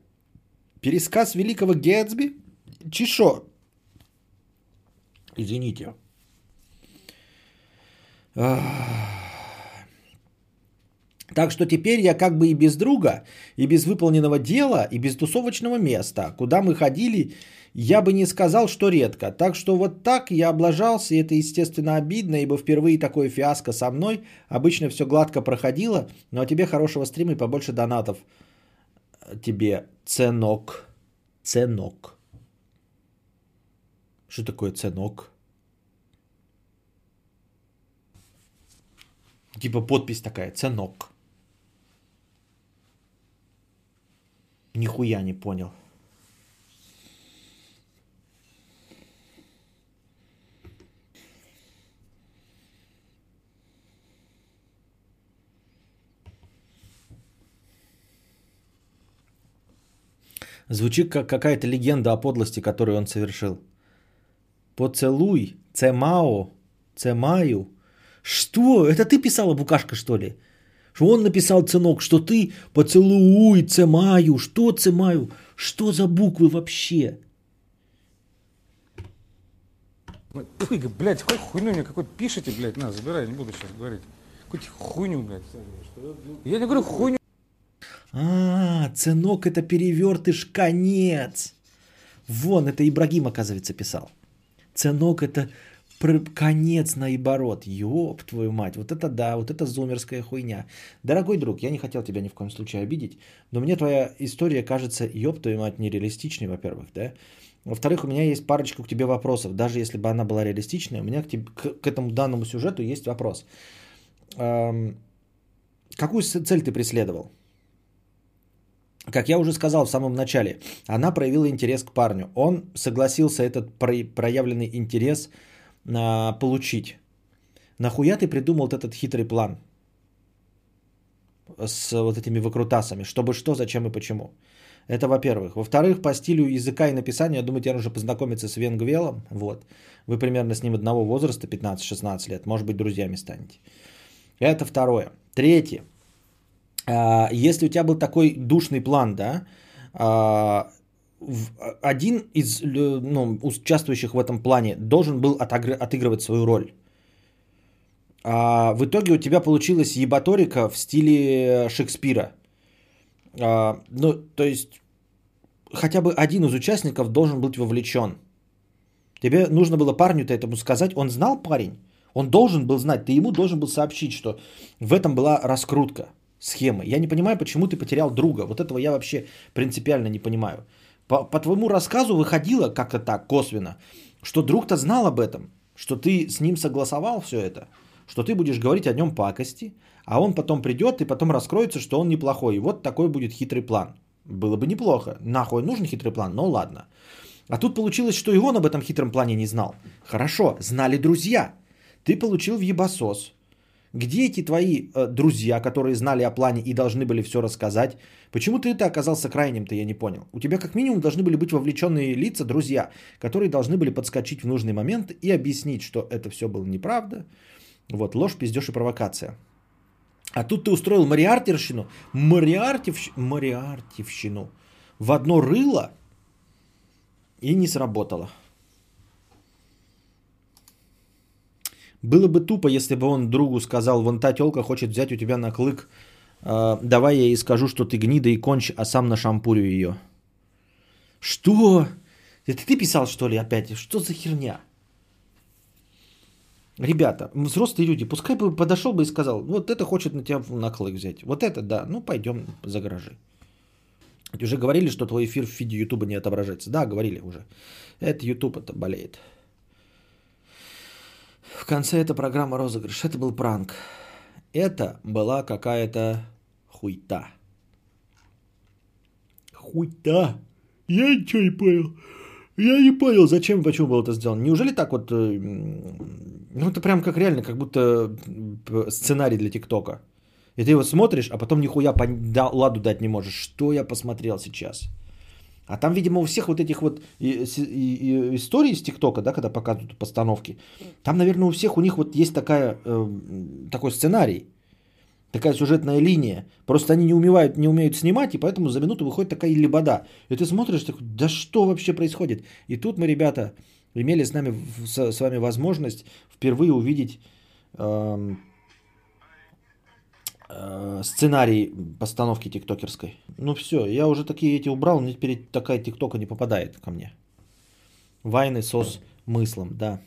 Пересказ великого Гэтсби? Чешо. Извините. Так что теперь я как бы и без друга, и без выполненного дела, и без тусовочного места, куда мы ходили, я бы не сказал, что редко. Так что вот так я облажался, и это, естественно, обидно, ибо впервые такое фиаско со мной. Обычно все гладко проходило, ну а тебе хорошего стрима и побольше донатов. Тебе ценок. Ценок. Что такое ценок? Типа подпись такая, ценок. Нихуя не понял. Звучит как какая-то легенда о подлости, которую он совершил. Поцелуй, цемао, цемаю. Что? Это ты писала, букашка, что ли? Что он написал ценок, что ты поцелуй, цемаю. Что цемаю? Что за буквы вообще? Ой, блядь, какую хуйню мне какой-то пишете, блядь, на, забирай, не буду сейчас говорить. Какую-то хуйню, блядь. Я не говорю хуйню. А, ценок это перевертыш, конец. Вон, это Ибрагим, оказывается, писал. Ценок это конец наоборот. Ёб твою мать. Вот это да, вот это зумерская хуйня. Дорогой друг, я не хотел тебя ни в коем случае обидеть, но мне твоя история кажется, ёб твою мать, нереалистичной, во-первых, да? Во-вторых, у меня есть парочка к тебе вопросов. Даже если бы она была реалистичной, у меня к, тебе, к этому данному сюжету есть вопрос. Какую цель ты преследовал? Как я уже сказал в самом начале, она проявила интерес к парню. Он согласился этот проявленный интерес получить. Нахуя ты придумал этот хитрый план? С вот этими выкрутасами. Чтобы что, зачем и почему. Это во-первых. Во-вторых, по стилю языка и написания, я думаю, тебе нужно познакомиться с Венгвелом. Вот. Вы примерно с ним одного возраста, 15-16 лет. Может быть, друзьями станете. Это второе. Третье. Если у тебя был такой душный план, да, один из ну, участвующих в этом плане должен был отыгрывать свою роль. В итоге у тебя получилась ебаторика в стиле Шекспира. Ну, то есть, хотя бы один из участников должен быть вовлечен. Тебе нужно было парню-то этому сказать. Он знал, парень? Он должен был знать, ты ему должен был сообщить, что в этом была раскрутка схемы. Я не понимаю, почему ты потерял друга. Вот этого я вообще принципиально не понимаю. По твоему рассказу выходило как-то так, косвенно, что друг-то знал об этом, что ты с ним согласовал все это, что ты будешь говорить о нем пакости, а он потом придет и потом раскроется, что он неплохой. И вот такой будет хитрый план. Было бы неплохо. Нахуй нужен хитрый план? Ну ладно. А тут получилось, что и он об этом хитром плане не знал. Хорошо, знали друзья. Ты получил въебасос. Где эти твои друзья, которые знали о плане и должны были все рассказать? Почему ты оказался крайним-то, я не понял. У тебя как минимум должны были быть вовлеченные лица, друзья, которые должны были подскочить в нужный момент и объяснить, что это все было неправда. Вот, ложь, пиздеж и провокация. А тут ты устроил мариартевщину в одно рыло и не сработало. Было бы тупо, если бы он другу сказал: вон та тёлка хочет взять у тебя на клык, давай я ей скажу, что ты гнида и конч, а сам нашампурю её. Что? Это ты писал, что ли, опять? Что за херня? Ребята, взрослые люди, пускай бы подошел бы и сказал: вот это хочет на тебя на клык взять, вот это да, ну пойдем за гаражи. Уже говорили, что твой эфир в фиде Ютуба не отображается. Да, говорили уже. Это Ютуб, это болеет. В конце это программа розыгрыш. Это был пранк. Это была какая-то хуйта. Хуйта. Я ничего не понял. Я не понял, зачем и почему было это сделано. Неужели так вот... Ну, это прям как реально, как будто сценарий для ТикТока. И ты его смотришь, а потом нихуя по ладу дать не можешь. Что я посмотрел сейчас? А там, видимо, у всех вот этих вот историй из ТикТока, да, когда показывают постановки, там, наверное, у всех у них вот есть такой сценарий, такая сюжетная линия. Просто они не умеют снимать, и поэтому за минуту выходит такая лебода. И ты смотришь, такой, да что вообще происходит? И тут мы, ребята, имели с вами возможность впервые увидеть сценарий постановки тиктокерской. Ну все, я уже такие эти убрал, но теперь такая тиктока не попадает ко мне. Вайны со смыслом, да.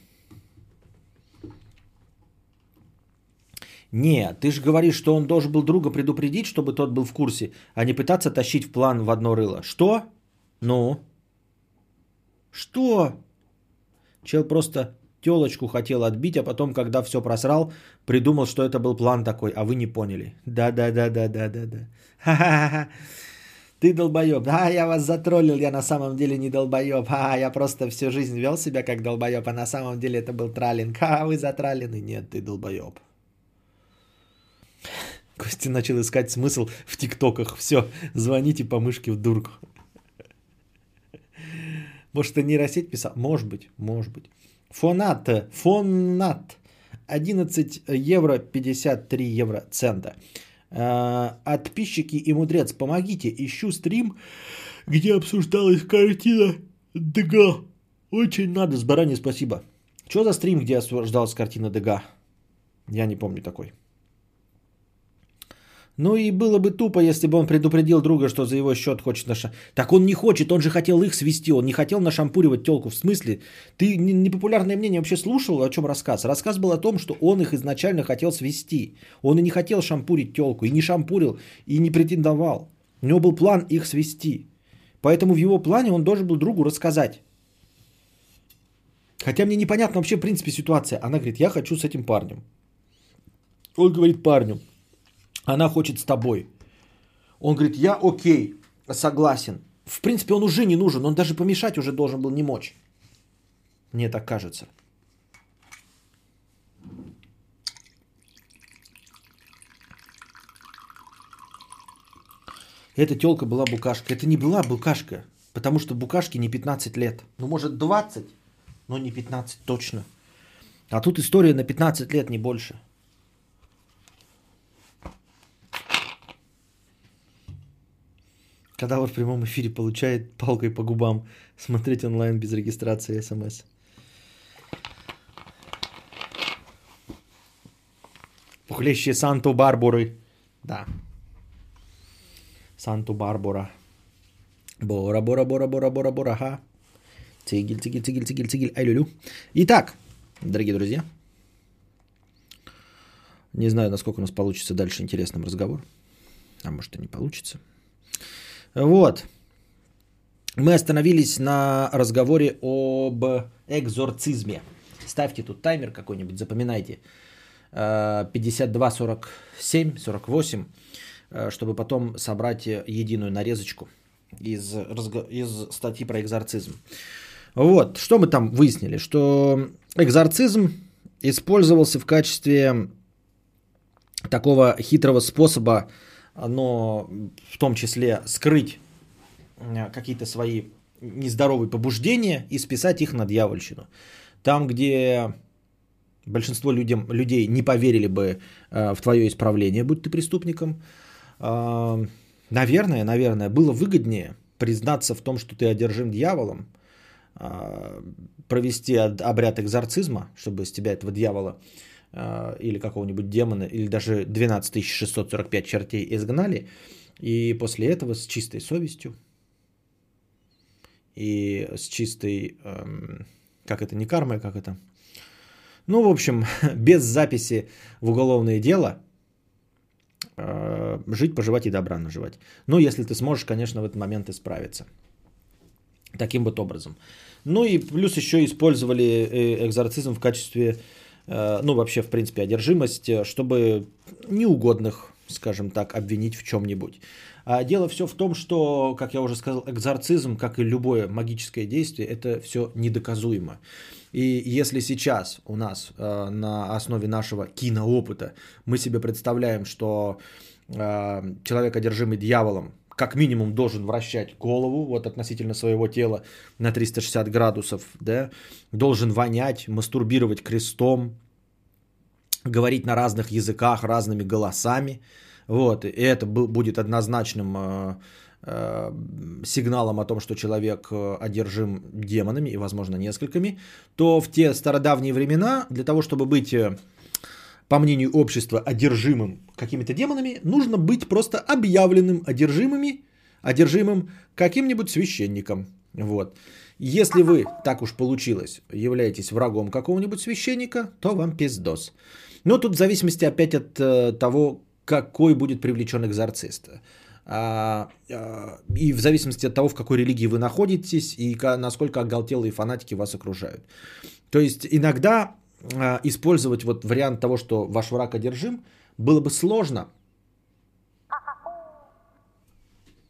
Не, ты же говоришь, что он должен был друга предупредить, чтобы тот был в курсе, а не пытаться тащить в план в одно рыло. Что? Ну? Что? Чел просто телочку хотел отбить, а потом, когда все просрал, придумал, что это был план такой, а вы не поняли. Да-да-да-да-да-да-да. Ха-ха-ха. Ты долбоеб. Да, я вас затроллил, я на самом деле не долбоеб. А, я просто всю жизнь вел себя как долбоеб, а на самом деле это был троллинг. А, вы затроллены. Нет, ты долбоеб. Костя начал искать смысл в тиктоках. Все, звоните по мышке в дурку. Может, ты нейросеть писал? Может быть. Фонат. 11 евро 53 евроцента. Отписчики и мудрец, помогите. Ищу стрим, где обсуждалась картина Дега. Очень надо, с барани спасибо. Что за стрим, где обсуждалась картина Дега? Я не помню такой. Ну и было бы тупо, если бы он предупредил друга, что за его счет хочет Так он не хочет, он же хотел их свести, он не хотел нашампуривать телку. В смысле? Ты непопулярное мнение вообще слушал, о чем рассказ? Рассказ был о том, что он их изначально хотел свести. Он и не хотел шампурить телку, и не шампурил, и не претендовал. У него был план их свести. Поэтому в его плане он должен был другу рассказать. Хотя мне непонятно вообще в принципе ситуация. Она говорит: я хочу с этим парнем. Он говорит парню: она хочет с тобой. Он говорит: я окей, согласен. В принципе, он уже не нужен. Он даже помешать уже должен был не мочь. Мне так кажется. Эта тёлка была букашка. Это не была букашка. Потому что букашке не 15 лет. Ну, может, 20, но не 15 точно. А тут история на 15 лет, не больше. Когда вы в прямом эфире получает палкой по губам. Смотреть онлайн без регистрации СМС. Пухлещие Санту-Барбары. Да. Санту-Барбара. Бора-бора-бора-бора-бора-бора. Ха. Цигель-цигель-цигель-цигель-цигель. Ай-лю-лю. Итак, дорогие друзья. Не знаю, насколько у нас получится дальше интересным разговор. А может и не получится. Вот. Мы остановились на разговоре об экзорцизме. Ставьте тут таймер какой-нибудь, запоминайте. 52, 47, 48, чтобы потом собрать единую нарезочку из статьи про экзорцизм. Вот, что мы там выяснили? Что экзорцизм использовался в качестве такого хитрого способа, но в том числе скрыть какие-то свои нездоровые побуждения и списать их на дьявольщину. Там, где большинство людей не поверили бы в твое исправление, будь ты преступником, наверное, было выгоднее признаться в том, что ты одержим дьяволом, провести обряд экзорцизма, чтобы с тебя этого дьявола или какого-нибудь демона, или даже 12 645 чертей изгнали, и после этого с чистой совестью и с чистой, как это, не кармой, как это, ну, в общем, без записи в уголовное дело жить, поживать и добра наживать. Ну, если ты сможешь, конечно, в этот момент исправиться. Таким вот образом. Ну и плюс еще использовали экзорцизм в качестве, ну, вообще, в принципе, одержимость, чтобы неугодных, скажем так, обвинить в чем-нибудь. А дело все в том, что, как я уже сказал, экзорцизм, как и любое магическое действие, это все недоказуемо. И если сейчас у нас на основе нашего киноопыта мы себе представляем, что человек, одержимый дьяволом, как минимум должен вращать голову вот относительно своего тела на 360 градусов, да? Должен вонять, мастурбировать крестом, говорить на разных языках, разными голосами. Вот. И это будет однозначным сигналом о том, что человек одержим демонами и, возможно, несколькими, то в те стародавние времена для того, чтобы быть, по мнению общества, одержимым какими-то демонами, нужно быть просто объявленным одержимым каким-нибудь священником. Вот. Если вы, так уж получилось, являетесь врагом какого-нибудь священника, то вам пиздос. Но тут в зависимости опять от того, какой будет привлечен экзорцист. И в зависимости от того, в какой религии вы находитесь и насколько оголтелые фанатики вас окружают. То есть иногда использовать вот вариант того, что ваш враг одержим, было бы сложно.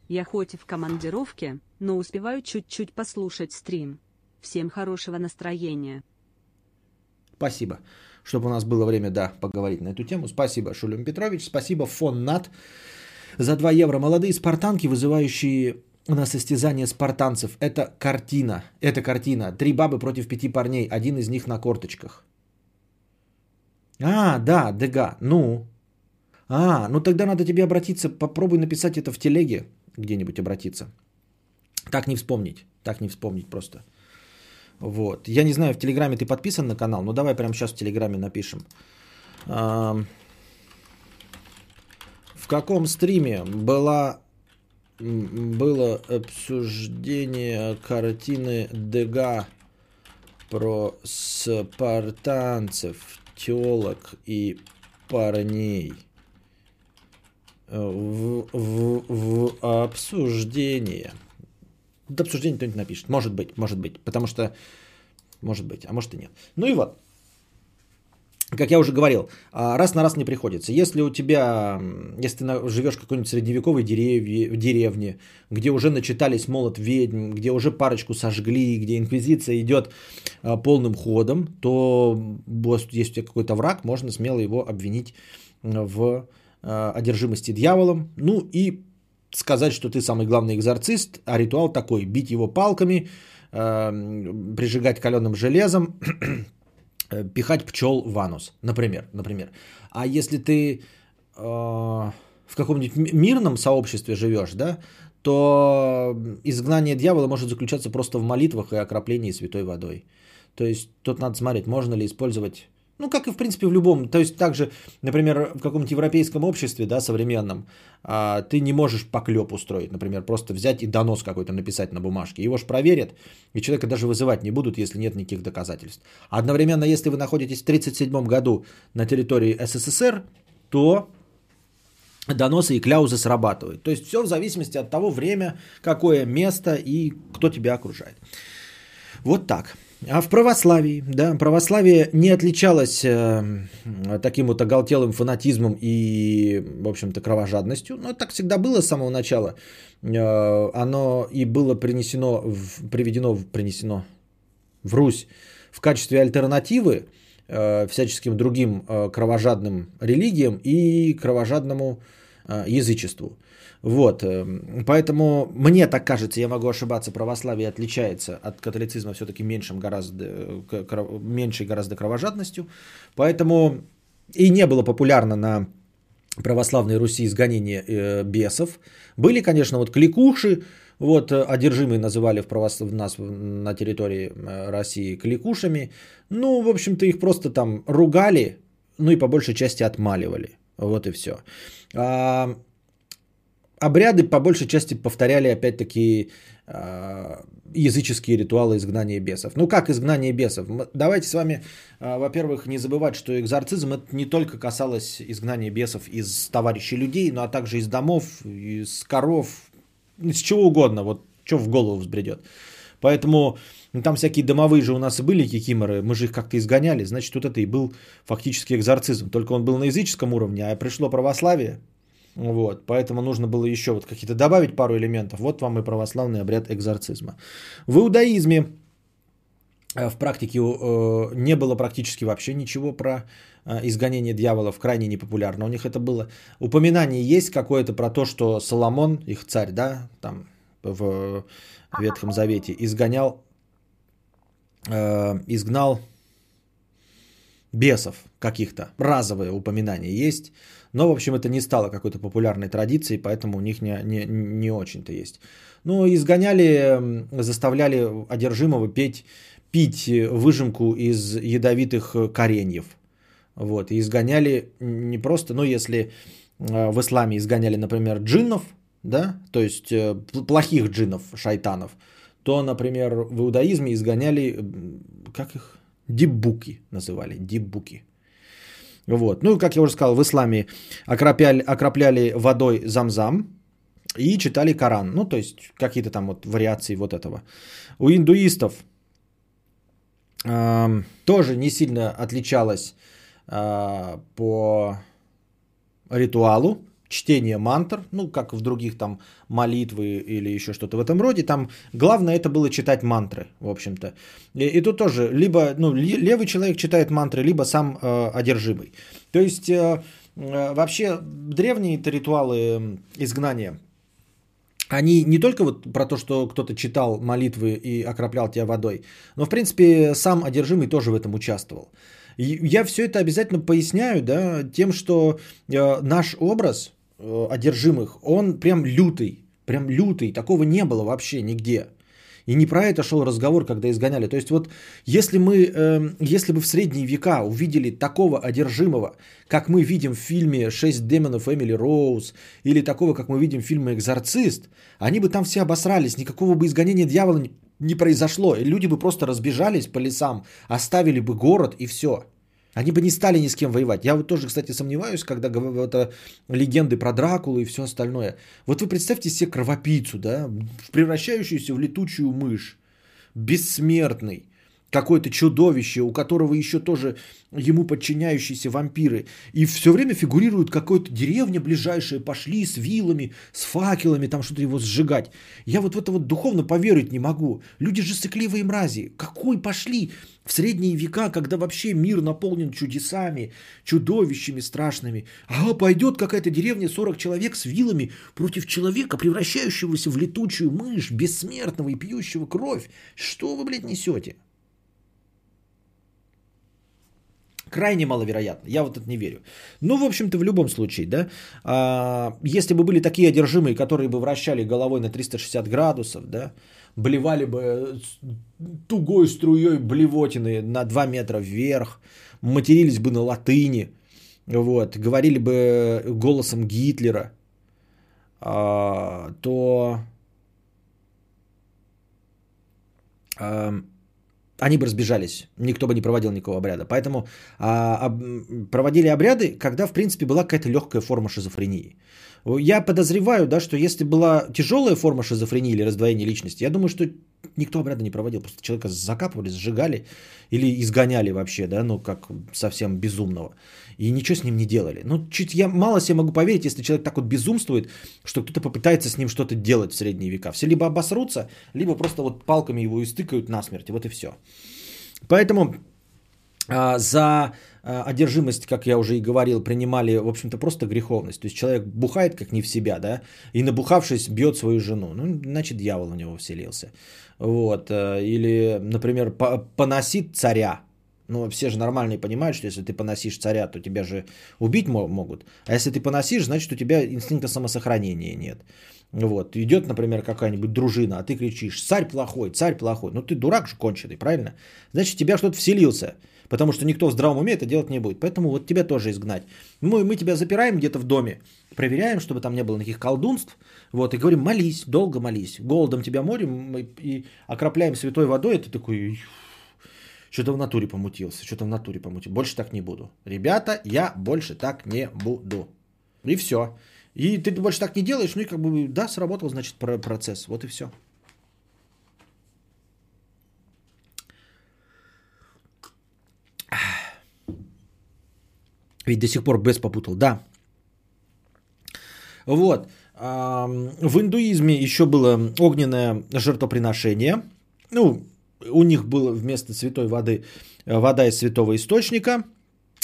Я хоть и в командировке, но успеваю чуть-чуть послушать стрим. Всем хорошего настроения. Спасибо. Чтобы у нас было время, да, поговорить на эту тему. Спасибо, Шулюм Петрович. Спасибо, Фон Нат. За 2 евро. Молодые спартанки, вызывающие на состязание спартанцев. Это картина. Это картина. 3 бабы против 5 парней. Один из них на корточках. А, да, Дега. Ну. А, ну тогда надо тебе обратиться. Попробуй написать это в телеге. Где-нибудь обратиться. Так не вспомнить. Так не вспомнить просто. Вот. Я не знаю, в Телеграме ты подписан на канал, но давай прямо сейчас в Телеграме напишем. В каком стриме было обсуждение картины Дега про спартанцев, телок и парней? В обсуждении. До обсуждения кто-нибудь напишет. Может быть. Потому что... Может быть, а может и нет. Ну и вот. Как я уже говорил, раз на раз не приходится. Если у тебя... Если ты живешь в какой-нибудь средневековой деревне, где уже начитались молот ведьм, где уже парочку сожгли, где инквизиция идет полным ходом, то если у тебя какой-то враг, можно смело его обвинить в одержимости дьяволом. Ну и... Сказать, что ты самый главный экзорцист, а ритуал такой: бить его палками, прижигать каленым железом, пихать пчел в анус, например. А если ты в каком-нибудь мирном сообществе живешь, да, то изгнание дьявола может заключаться просто в молитвах и окроплении святой водой. То есть тут надо смотреть, можно ли использовать Ну, как и в принципе в любом, то есть также, например, в каком-нибудь европейском обществе, да, современном, ты не можешь поклеп устроить, например, просто взять и донос какой-то написать на бумажке, его же проверят, и человека даже вызывать не будут, если нет никаких доказательств. Одновременно, если вы находитесь в 1937 году на территории СССР, то доносы и кляузы срабатывают, то есть все в зависимости от того время, какое место и кто тебя окружает. Вот так. А в православии, да, православие не отличалось таким вот оголтелым фанатизмом и, в общем-то, кровожадностью, но так всегда было с самого начала, оно и было приведено в Русь в качестве альтернативы всяческим другим кровожадным религиям и кровожадному язычеству. Вот, поэтому мне так кажется, я могу ошибаться, православие отличается от католицизма все-таки меньшей гораздо кровожадностью, поэтому и не было популярно на православной Руси изгонение бесов. Были, конечно, вот кликуши, вот одержимые называли нас на территории России кликушами, ну, в общем-то, их просто там ругали, ну и по большей части отмаливали, вот и все. Обряды по большей части повторяли опять-таки языческие ритуалы изгнания бесов. Ну как изгнание бесов? Давайте с вами, во-первых, не забывать, что экзорцизм это не только касалось изгнания бесов из товарищей людей, но а также из домов, из коров, из чего угодно, вот что в голову взбредет. Поэтому ну, там всякие домовые же у нас и были кикиморы, мы же их как-то изгоняли, значит вот это и был фактически экзорцизм. Только он был на языческом уровне, а пришло православие. Вот, поэтому нужно было еще вот какие-то добавить пару элементов. Вот вам и православный обряд экзорцизма. В иудаизме в практике не было практически вообще ничего про изгонение дьяволов. Крайне непопулярно у них это было. Упоминание есть какое-то про то, что Соломон, их царь, да, там в Ветхом Завете, изгнал бесов каких-то. Разовое упоминание есть. Но, в общем, это не стало какой-то популярной традицией, поэтому у них не очень-то есть. Ну, изгоняли, заставляли одержимого пить выжимку из ядовитых кореньев. Вот, и изгоняли не просто, но если в исламе изгоняли, например, джиннов, да, то есть плохих джиннов, шайтанов, то, например, в иудаизме изгоняли, как их, диббуки называли, диббуки. Вот. Ну, как я уже сказал, в исламе окропляли водой замзам и читали Коран. Ну, то есть, какие-то там вот вариации вот этого. У индуистов тоже не сильно отличалось по ритуалу чтение мантр, ну, как в других там молитвы или еще что-то в этом роде. Там главное это было читать мантры, в общем-то. И тут тоже либо ну, левый человек читает мантры, либо сам одержимый. То есть вообще древние-то ритуалы изгнания, они не только вот про то, что кто-то читал молитвы и окроплял тебя водой, но в принципе сам одержимый тоже в этом участвовал. Я все это обязательно поясняю, да, тем, что наш образ одержимых, он прям лютый, такого не было вообще нигде. И не про это шел разговор, когда изгоняли. То есть вот если бы в средние века увидели такого одержимого, как мы видим в фильме «Шесть демонов Эмили Роуз», или такого, как мы видим в фильме «Экзорцист», они бы там все обосрались, никакого бы изгонения дьявола не произошло. И люди бы просто разбежались по лесам, оставили бы город и все. Они бы не стали ни с кем воевать. Я вот тоже, кстати, сомневаюсь, когда это легенды про Дракулу и все остальное. Вот вы представьте себе кровопийцу, да, превращающуюся в летучую мышь, бессмертный, какое-то чудовище, у которого еще тоже ему подчиняющиеся вампиры. И все время фигурирует какая-то деревня ближайшая, пошли с вилами, с факелами, там что-то его сжигать. Я вот в это вот духовно поверить не могу. Люди же сыкливые мрази. Какой пошли в средние века, когда вообще мир наполнен чудесами, чудовищами страшными. А пойдет какая-то деревня, 40 человек с вилами против человека, превращающегося в летучую мышь, бессмертного и пьющего кровь. Что вы, блядь, несете? Крайне маловероятно, я вот это не верю. Ну, в общем-то, в любом случае, да, если бы были такие одержимые, которые бы вращали головой на 360 градусов, да, блевали бы тугой струей блевотины на 2 метра вверх, матерились бы на латыни, вот, говорили бы голосом Гитлера, то они бы разбежались, никто бы не проводил никакого обряда. Поэтому проводили обряды, когда, в принципе, была какая-то легкая форма шизофрении. Я подозреваю, да, что если была тяжелая форма шизофрении или раздвоения личности, я думаю, что никто обряда не проводил. Просто человека закапывали, сжигали или изгоняли вообще, да, ну, как совсем безумного. И ничего с ним не делали. Ну, чуть я мало себе могу поверить, если человек так вот безумствует, что кто-то попытается с ним что-то делать в средние века. Все либо обосрутся, либо просто вот палками его истыкают насмерть. Вот и все. Поэтому за одержимость, как я уже и говорил, принимали, в общем-то, просто греховность. То есть человек бухает как не в себя, да, и набухавшись бьет свою жену. Ну, значит, дьявол у него вселился. Вот. Или, например, поносит царя. Ну, все же нормальные понимают, что если ты поносишь царя, то тебя же убить могут. А если ты поносишь, значит, у тебя инстинкта самосохранения нет. Вот. Идет, например, какая-нибудь дружина, а ты кричишь: царь плохой». Ну, ты дурак же конченый, правильно? Значит, тебя что-то вселился. Потому что никто в здравом уме это делать не будет. Поэтому вот тебя тоже изгнать. Мы тебя запираем где-то в доме, проверяем, чтобы там не было никаких колдунств. Вот, и говорим: молись, долго молись. Голодом тебя морем и окропляем святой водой. И ты такой: что-то в натуре помутился, что-то в натуре помутился. Больше так не буду. Ребята, я больше так не буду. И все. И ты больше так не делаешь, ну и как бы, да, сработал, значит, процесс. Вот и все. Ведь до сих пор без попутал, да. Вот. В индуизме еще было огненное жертвоприношение. Ну, у них было вместо святой воды вода из святого источника.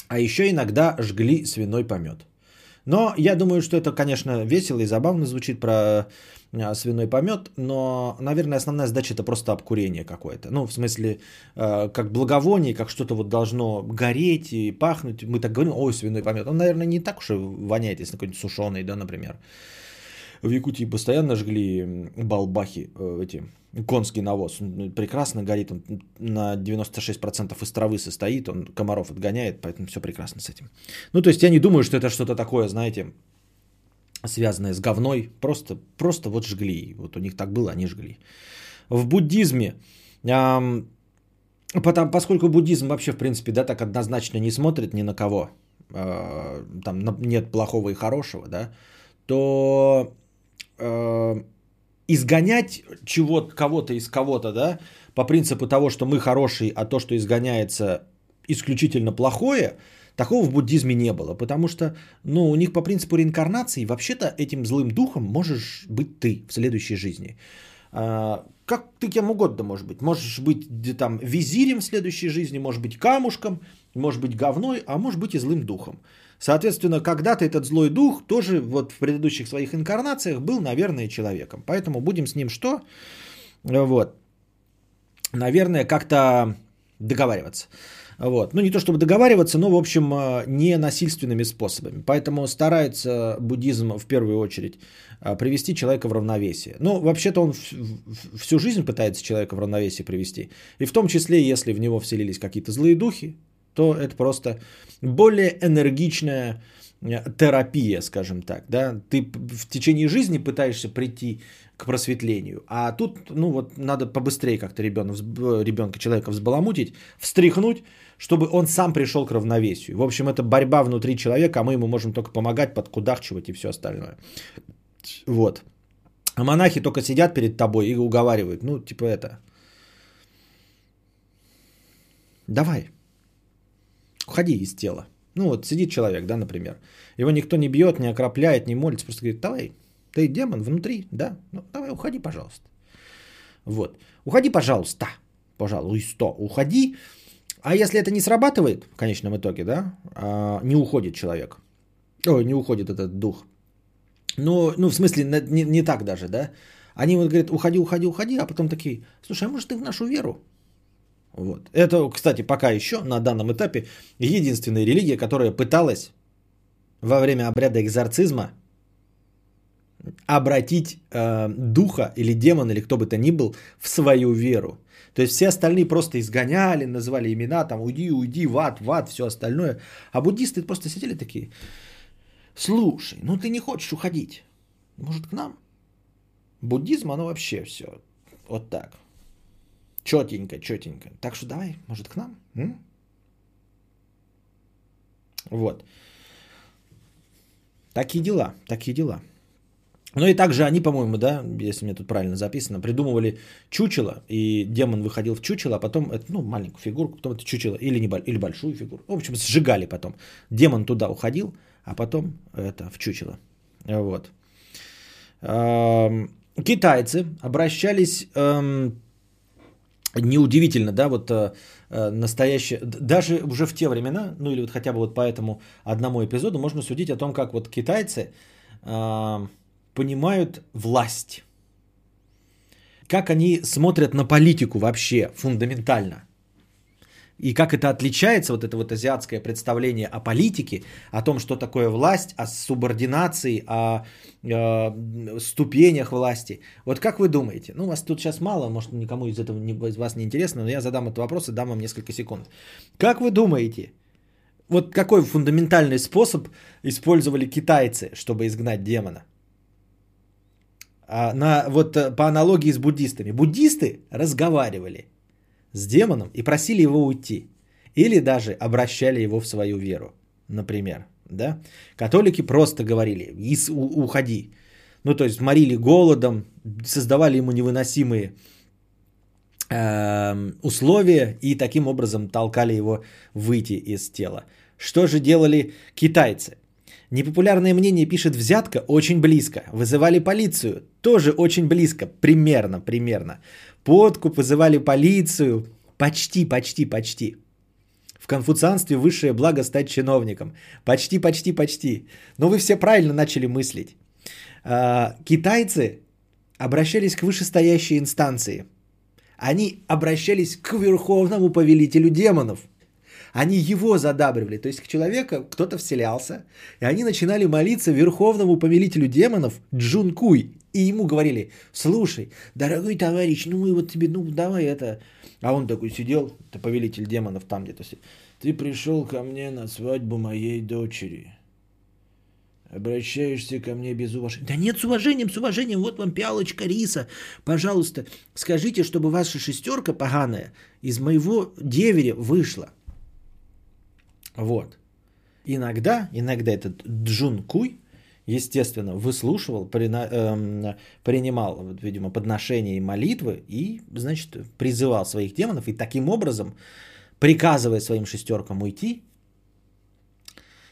А еще иногда жгли свиной помет. Но я думаю, что это, конечно, весело и забавно звучит про свиной помет, но, наверное, основная задача – это просто обкурение какое-то. Ну, в смысле, как благовоние, как что-то вот должно гореть и пахнуть. Мы так говорим: ой, свиной помет. Он, наверное, не так уж и воняет, если какой-нибудь сушеный, да, например. В Якутии постоянно жгли балбахи, эти, конский навоз. Он прекрасно горит, он на 96% из травы состоит, он комаров отгоняет, поэтому все прекрасно с этим. Ну, то есть я не думаю, что это что-то такое, знаете, связанное с говной, просто вот жгли. Вот у них так было, они жгли. В буддизме, поскольку буддизм вообще, в принципе, да, так однозначно не смотрит ни на кого, там нет плохого и хорошего, да, то изгонять кого-то из кого-то, да, по принципу того, что мы хорошие, а то, что изгоняется, исключительно плохое, такого в буддизме не было. Потому что, ну, у них по принципу реинкарнации вообще-то этим злым духом можешь быть ты в следующей жизни. Как ты кем угодно можешь быть. Можешь быть там визирем в следующей жизни, можешь быть камушком, можешь быть говной, а можешь быть и злым духом. Соответственно, когда-то этот злой дух тоже вот в предыдущих своих инкарнациях был, наверное, человеком. Поэтому будем с ним что? Вот. Наверное, как-то договариваться. Вот. Ну, не то чтобы договариваться, но, в общем, ненасильственными способами. Поэтому старается буддизм в первую очередь привести человека в равновесие. Ну, вообще-то он всю жизнь пытается человека в равновесие привести. И в том числе, если в него вселились какие-то злые духи, то это просто более энергичная терапия, скажем так. Да? Ты в течение жизни пытаешься прийти к просветлению, а тут, ну, вот надо побыстрее как-то ребенка, человека взбаламутить, встряхнуть, чтобы он сам пришел к равновесию. В общем, это борьба внутри человека, а мы ему можем только помогать, подкудахчивать и все остальное. Вот. А монахи только сидят перед тобой и уговаривают. Ну, типа это. Давай. Уходи из тела. Ну вот сидит человек, да, например. Его никто не бьет, не окропляет, не молится. Просто говорит: давай, ты демон внутри, да? Ну давай, уходи, пожалуйста. Вот. Уходи, пожалуйста. Пожалуйста, уходи. А если это не срабатывает в конечном итоге, да, не уходит человек. Ой, не уходит этот дух. Ну, в смысле, не так даже, да. Они вот говорят: уходи, уходи, уходи. А потом такие: слушай, а может ты в нашу веру? Вот. Это, кстати, пока еще на данном этапе единственная религия, которая пыталась во время обряда экзорцизма обратить духа или демона, или кто бы то ни был, в свою веру. То есть все остальные просто изгоняли, называли имена, там уйди, уйди, в ад, все остальное. А буддисты просто сидели такие, слушай, ну ты не хочешь уходить, может к нам? Буддизм, оно вообще все вот так, четенько, четенько. Так что давай, может к нам? М? Вот. Такие дела, такие дела. Ну и также они, по-моему, да, если мне тут правильно записано, придумывали чучело, и демон выходил в чучело, а потом, ну, маленькую фигурку, потом это чучело, или большую фигурку, в общем, сжигали потом. Демон туда уходил, а потом это в чучело. Вот. Китайцы обращались, неудивительно, да, вот настоящее, даже уже в те времена, ну или вот хотя бы вот по этому одному эпизоду можно судить о том, как вот китайцы понимают власть, как они смотрят на политику вообще фундаментально и как это отличается, вот это вот азиатское представление о политике, о том, что такое власть, о субординации, о ступенях власти. Вот как вы думаете? Ну, вас тут сейчас мало, может, никому из этого из вас не интересно, но я задам этот вопрос и дам вам несколько секунд. Как вы думаете, вот какой фундаментальный способ использовали китайцы, чтобы изгнать демона? Вот по аналогии с буддистами. Буддисты разговаривали с демоном и просили его уйти. Или даже обращали его в свою веру, например. Да? Католики просто говорили «уходи». Ну, то есть морили голодом, создавали ему невыносимые условия и таким образом толкали его выйти из тела. Что же делали китайцы? Непопулярное мнение, пишет «Взятка», очень близко. Вызывали полицию, тоже очень близко, примерно. Подкуп, вызывали полицию, почти. В конфуцианстве высшее благо стать чиновником. Почти. Но вы все правильно начали мыслить. Китайцы обращались к вышестоящей инстанции. Они обращались к верховному повелителю демонов. Они его задабривали. То есть к человеку кто-то вселялся. И они начинали молиться верховному повелителю демонов Джункуй. И ему говорили, слушай, дорогой товарищ, ну мы вот тебе, ну давай это. А он такой сидел, это повелитель демонов там где-то сидит. Ты пришел ко мне на свадьбу моей дочери. Обращаешься ко мне без уважения. Да нет, с уважением, вот вам пиалочка риса. Пожалуйста, скажите, чтобы ваша шестерка поганая из моего деверя вышла. Вот. Иногда этот Джункуй, естественно, выслушивал, принимал, видимо, подношения и молитвы и, значит, призывал своих демонов и таким образом, приказывая своим шестеркам уйти,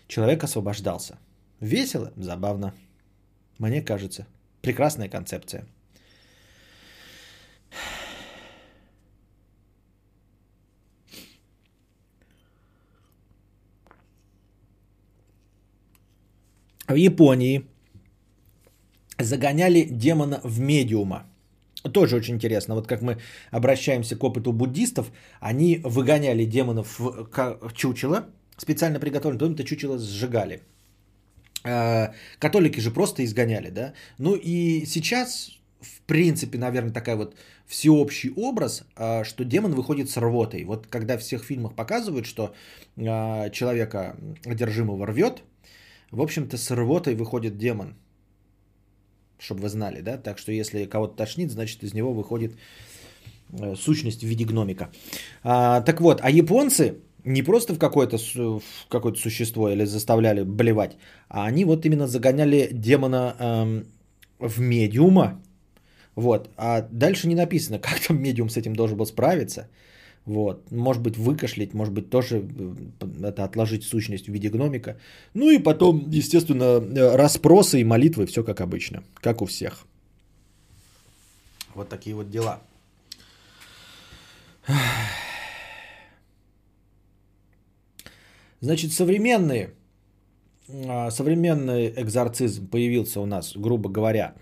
человек освобождался. Весело, забавно. Мне кажется, прекрасная концепция. В Японии загоняли демона в медиума. Тоже очень интересно. Вот как мы обращаемся к опыту буддистов, они выгоняли демонов в чучело, специально приготовленное, потом это чучело сжигали. Католики же просто изгоняли, да? Ну и сейчас, в принципе, наверное, такая вот всеобщий образ, что демон выходит с рвотой. Вот когда в всех фильмах показывают, что человека одержимого рвет, в общем-то, с рвотой выходит демон, чтобы вы знали, да? Так что если кого-то тошнит, значит, из него выходит сущность в виде гномика. Так вот, а японцы не просто в какое-то существо или заставляли блевать, а они вот именно загоняли демона в медиума. Вот. А дальше не написано, как там медиум с этим должен был справиться. Вот. Может быть, выкашлять, может быть, тоже это отложить сущность в виде гномика. Ну и потом, естественно, расспросы и молитвы, все как обычно, как у всех. Вот такие вот дела. Значит, современный экзорцизм появился у нас, грубо говоря,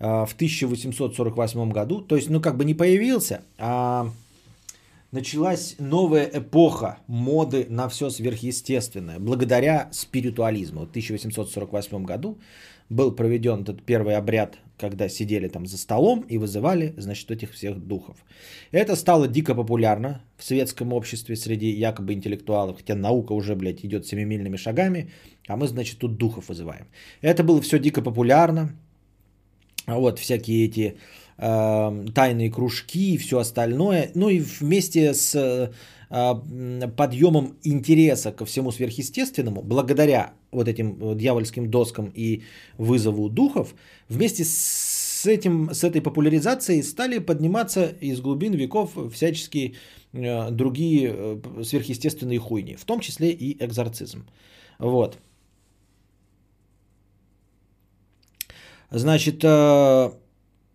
в 1848 году. То есть, ну как бы не появился, а... началась новая эпоха моды на все сверхъестественное. Благодаря спиритуализму. В 1848 году был проведен этот первый обряд, когда сидели там за столом и вызывали, значит, этих всех духов. Это стало дико популярно в светском обществе среди якобы интеллектуалов, хотя наука уже, блядь, идет семимильными шагами, а мы, значит, тут духов вызываем. Это было все дико популярно. Вот всякие эти тайные кружки и все остальное. Ну и вместе с подъемом интереса ко всему сверхъестественному, благодаря вот этим дьявольским доскам и вызову духов, вместе с этой популяризацией стали подниматься из глубин веков всяческие другие сверхъестественные хуйни, в том числе и экзорцизм. Вот. Значит,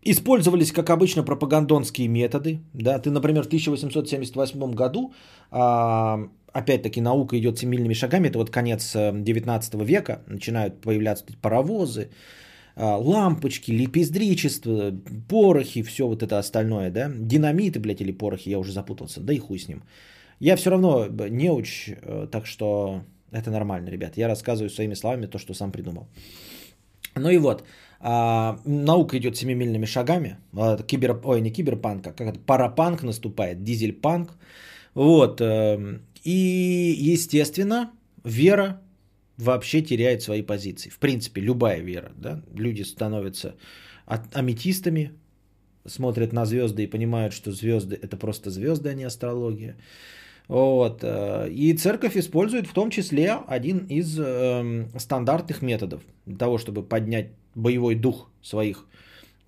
использовались, как обычно, пропагандонские методы. Да? Ты, например, в 1878 году, опять-таки, наука идет семимильными шагами, это вот конец 19 века, начинают появляться паровозы, лампочки, лепездричество, порохи, все вот это остальное, да, динамиты, блядь, или порохи, я уже запутался, да и хуй с ним. Я все равно неуч, так что это нормально, ребят, я рассказываю своими словами то, что сам придумал. Ну и вот, наука идет семимильными шагами, не киберпанк, а парапанк наступает, дизельпанк, вот, и, естественно, вера вообще теряет свои позиции, в принципе, любая вера, да, люди становятся аметистами, смотрят на звезды и понимают, что звезды это просто звезды, а не астрология. Вот. И церковь использует в том числе один из стандартных методов. Для того, чтобы поднять боевой дух своих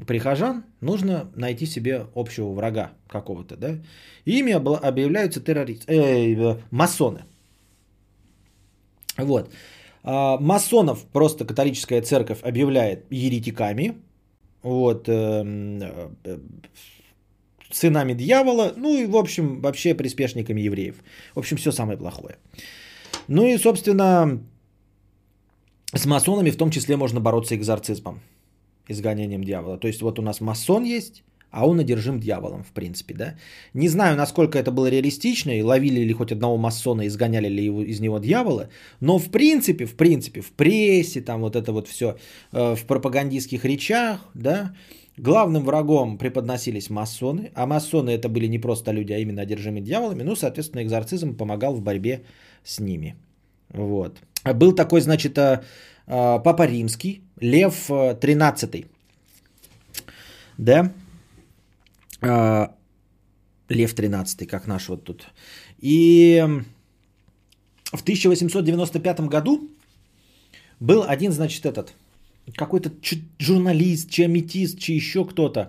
прихожан, нужно найти себе общего врага какого-то. Да? И ими объявляются масоны. Вот. Масонов просто католическая церковь объявляет еретиками. Вот. Сынами дьявола, ну и, в общем, вообще приспешниками евреев. В общем, все самое плохое. Ну и, собственно, с масонами в том числе можно бороться экзорцизмом, изгонением дьявола. То есть вот у нас масон есть, а он одержим дьяволом, в принципе, да. Не знаю, насколько это было реалистично, и ловили ли хоть одного масона, изгоняли ли его, из него дьявола, но в принципе, в прессе, там вот это вот все, в пропагандистских речах, да, главным врагом преподносились масоны, а масоны это были не просто люди, а именно одержимые дьяволами, ну, соответственно, экзорцизм помогал в борьбе с ними. Вот. Был такой, значит, Папа Римский, Лев XIII, да, Лев XIII, как наш вот тут, и в 1895 году был один, значит, какой-то журналист, чи аметист, чи еще кто-то.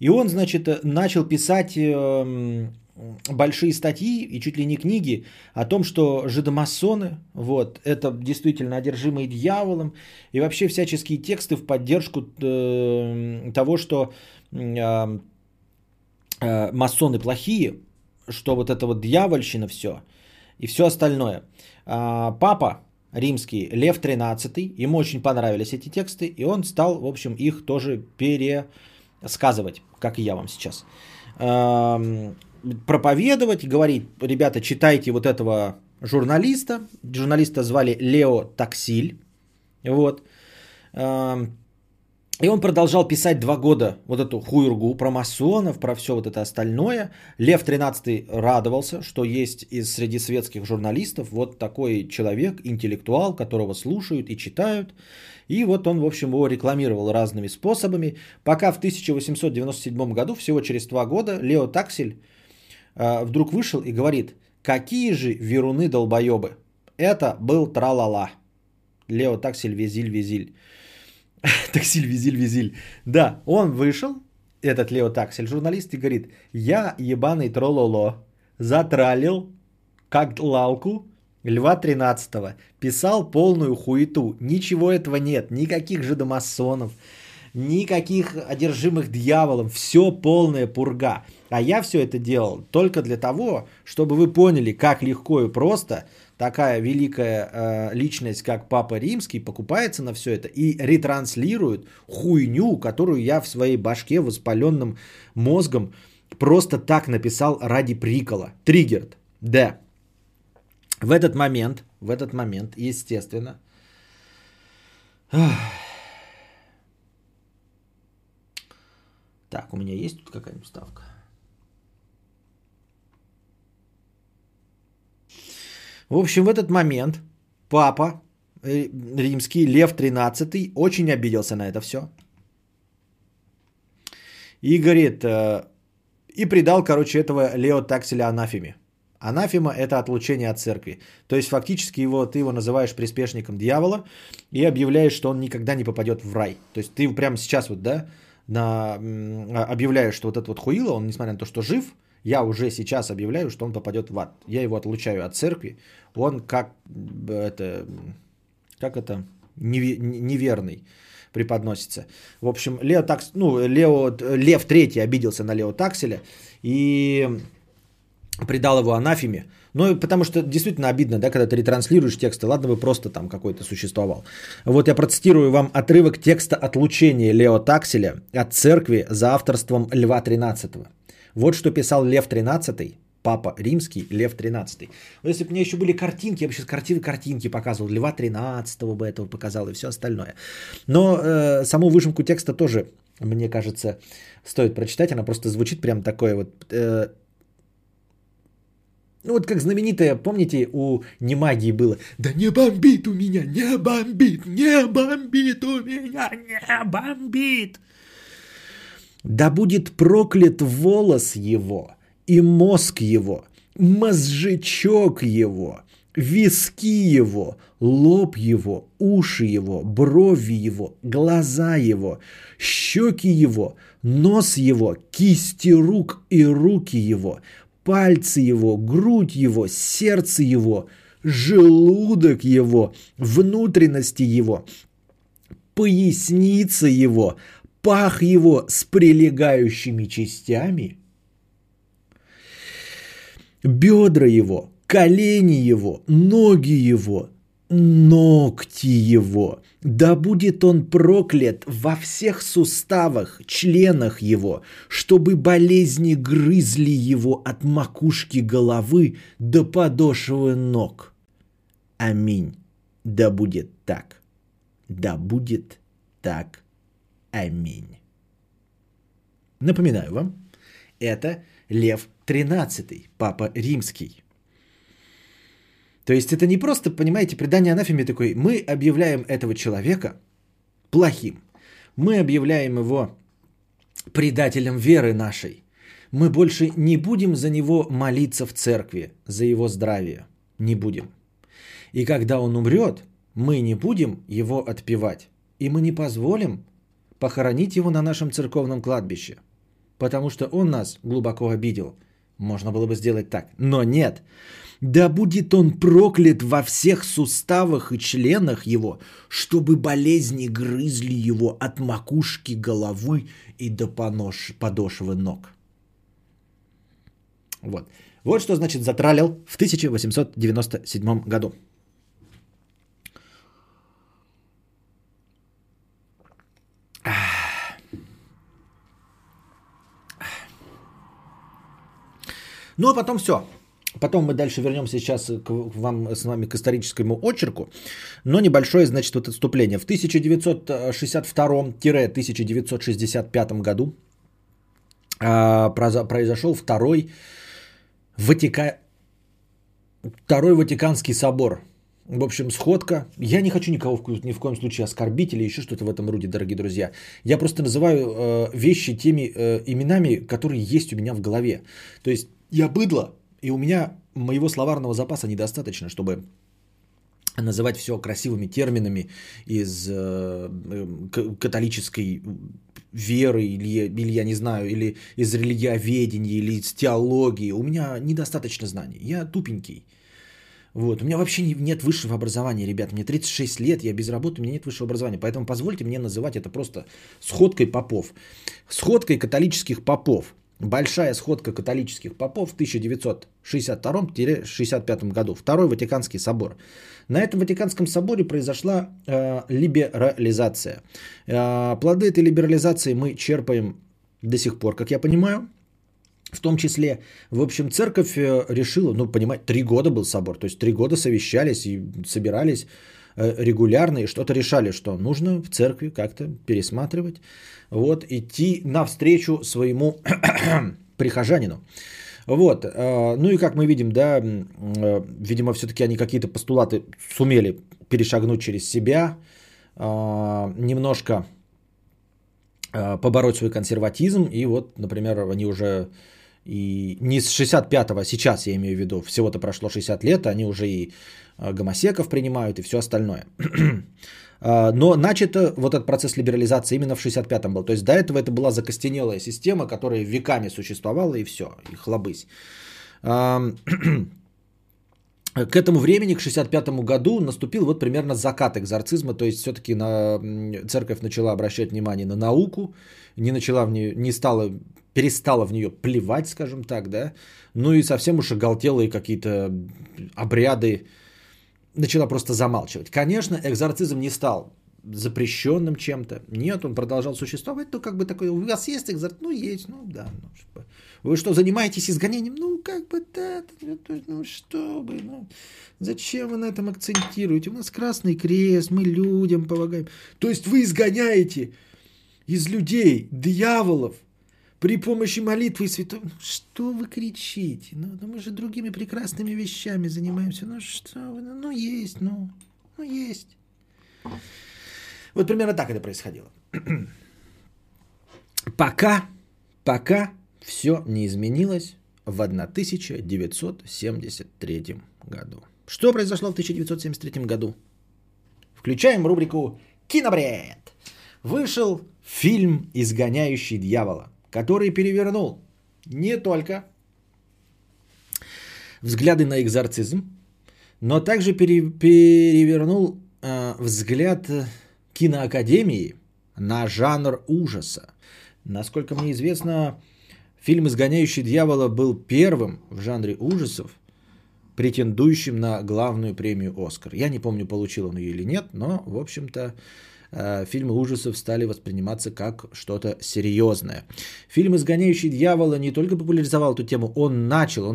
И он, значит, начал писать большие статьи и чуть ли не книги о том, что жидомасоны, вот, это действительно одержимые дьяволом, и вообще всяческие тексты в поддержку того, что масоны плохие, что вот это вот дьявольщина все и все остальное. Папа Римский, Лев XIII, ему очень понравились эти тексты, и он стал, в общем, их тоже пересказывать, как и я вам сейчас. Проповедовать, говорить, ребята, читайте вот этого журналиста. Журналиста звали Лео Таксиль. Вот. И он продолжал писать 2 года вот эту хуйргу про масонов, про все вот это остальное. Лев XIII радовался, что есть из среди светских журналистов вот такой человек, интеллектуал, которого слушают и читают. И вот он, в общем, его рекламировал разными способами. Пока в 1897 году, всего через 2 года, Лео Таксиль вдруг вышел и говорит, какие же веруны долбоебы. Это был тралала. Лео Таксиль, визиль-визиль. Таксиль, визиль, визиль. Да, он вышел, этот Лео Таксиль, журналист, и говорит, я ебаный трололо, затралил, как лалку, Льва XIII, писал полную хуету, ничего этого нет, никаких жидомасонов, никаких одержимых дьяволом, все полная пурга. А я все это делал только для того, чтобы вы поняли, как легко и просто такая великая личность, как Папа Римский, покупается на все это и ретранслирует хуйню, которую я в своей башке воспаленным мозгом Просто так написал ради прикола. Триггерд. Да. В этот момент, естественно, так, у меня есть тут какая-нибудь ставка? В общем, в этот момент папа римский, Лев XIII, очень обиделся на это все. И говорит, и предал, короче, этого Лео Таксиля анафеме. Анафема – это отлучение от церкви. То есть, фактически ты его называешь приспешником дьявола и объявляешь, что он никогда не попадет в рай. То есть, ты прямо сейчас вот, да, объявляешь, что вот этот вот хуило, он, несмотря на то, что жив, я уже сейчас объявляю, что он попадет в ад. Я его отлучаю от церкви. Он как это неверный преподносится. В общем, Лев III обиделся на Лео Таксиля и придал его анафеме. Ну, потому что действительно обидно, да, когда ты ретранслируешь тексты. Ладно бы просто там какой-то существовал. Вот я процитирую вам отрывок текста отлучения Лео Таксиля от церкви за авторством Льва XIII. Вот что писал Лев XIII, папа римский, Лев XIII. Вот если бы у меня еще были картинки, я бы сейчас картинки показывал. Льва XIII бы этого показал и все остальное. Но саму выжимку текста тоже, мне кажется, стоит прочитать. Она просто звучит прям такое вот... Ну вот как знаменитое, помните, у Немагии было: «Да не бомбит у меня, не бомбит, не бомбит у меня, не бомбит». «Да будет проклят волос его, и мозг его, мозжечок его, виски его, лоб его, уши его, брови его, глаза его, щеки его, нос его, кисти рук и руки его, пальцы его, грудь его, сердце его, желудок его, внутренности его, поясница его, пах его с прилегающими частями, бедра его, колени его, ноги его, ногти его. Да будет он проклят во всех суставах, членах его, чтобы болезни грызли его от макушки головы до подошвы ног. Аминь. Да будет так. Да будет так. Аминь». Напоминаю вам, это Лев XIII, папа римский. То есть это не просто, понимаете, предание анафеме такой: мы объявляем этого человека плохим, мы объявляем его предателем веры нашей, мы больше не будем за него молиться в церкви, за его здравие, не будем. И когда он умрет, мы не будем его отпевать, и мы не позволим похоронить его на нашем церковном кладбище, потому что он нас глубоко обидел. Можно было бы сделать так, но нет. «Да будет он проклят во всех суставах и членах его, чтобы болезни грызли его от макушки головы и до подошвы ног». Вот. Вот что значит затралил в 1897 году. Ну а потом все. Потом мы дальше вернемся сейчас к вам с вами к историческому очерку, но небольшое, значит, вот отступление. В 1962-1965 году произошел Второй Ватиканский собор. В общем, сходка. Я не хочу никого ни в коем случае оскорбить или еще что-то в этом роде, дорогие друзья. Я просто называю вещи теми именами, которые есть у меня в голове. То есть я быдло, и у меня моего словарного запаса недостаточно, чтобы называть все красивыми терминами из католической веры, или я не знаю, или из религиоведения, или из теологии. У меня недостаточно знаний. Я тупенький. Вот. У меня вообще нет высшего образования, ребят. Мне 36 лет, я без работы, у меня нет высшего образования. Поэтому позвольте мне называть это просто сходкой попов. Сходкой католических попов. Большая сходка католических попов в 1962-65 году. Второй Ватиканский собор. На этом Ватиканском соборе произошла либерализация. Плоды этой либерализации мы черпаем до сих пор, как я понимаю. В том числе, в общем, церковь решила, ну, понимаете, 3 года был собор, то есть 3 года совещались и собирались регулярно и что-то решали, что нужно в церкви как-то пересматривать, вот, идти навстречу своему прихожанину. Вот, ну и как мы видим, да, видимо, все-таки они какие-то постулаты сумели перешагнуть через себя, немножко побороть свой консерватизм, и вот, например, они уже и не с 65-го, а сейчас я имею в виду, всего-то прошло 60 лет, они уже и гомосеков принимают и все остальное. Но начато вот этот процесс либерализации именно в 65-м был. То есть до этого это была закостенелая система, которая веками существовала и все, и хлобысь. К этому времени, к 65-му году наступил вот примерно закат экзорцизма, то есть все-таки церковь начала обращать внимание на науку, перестала в нее плевать, скажем так, да, ну и совсем уж оголтелые какие-то обряды начала просто замалчивать. Конечно, экзорцизм не стал запрещенным чем-то, нет, он продолжал существовать, ну как бы такой, у вас есть экзорцизм? Ну есть, ну да, ну, вы что, занимаетесь изгонением? Ну как бы да, ну что бы, ну зачем вы на этом акцентируете? У нас Красный Крест, мы людям помогаем. То есть вы изгоняете из людей дьяволов при помощи молитвы и святого. Ну, что вы кричите? Ну, мы же другими прекрасными вещами занимаемся. Ну, что вы? Ну, есть, ну, есть. Вот примерно так это происходило. Пока все не изменилось в 1973 году. Что произошло в 1973 году? Включаем рубрику «Кинобред». Вышел фильм «Изгоняющий дьявола», который перевернул не только взгляды на экзорцизм, но также перевернул взгляд киноакадемии на жанр ужаса. Насколько мне известно, фильм «Изгоняющий дьявола» был первым в жанре ужасов, претендующим на главную премию «Оскар». Я не помню, получил он ее или нет, но, в общем-то, фильмы ужасов стали восприниматься как что-то серьезное. Фильм «Изгоняющий дьявола» не только популяризовал эту тему, он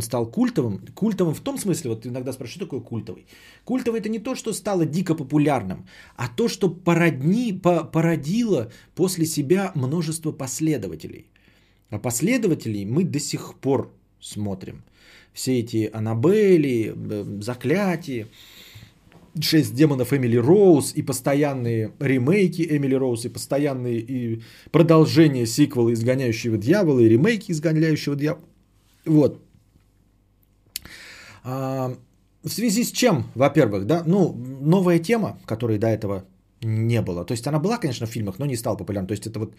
стал культовым. Культовым в том смысле, вот иногда спрашивают, что такое культовый? Культовый – это не то, что стало дико популярным, а то, что породило после себя множество последователей. А последователей мы до сих пор смотрим. Все эти «Аннабели», «Заклятие», «Шесть демонов» Эмили Роуз и постоянные ремейки Эмили Роуз, и постоянные и продолжения сиквела «Изгоняющего дьявола», и ремейки «Изгоняющего дьявола». Вот. В связи с чем, во-первых, да, ну, новая тема, которой до этого не было. То есть она была, конечно, в фильмах, но не стала популярной. То есть это вот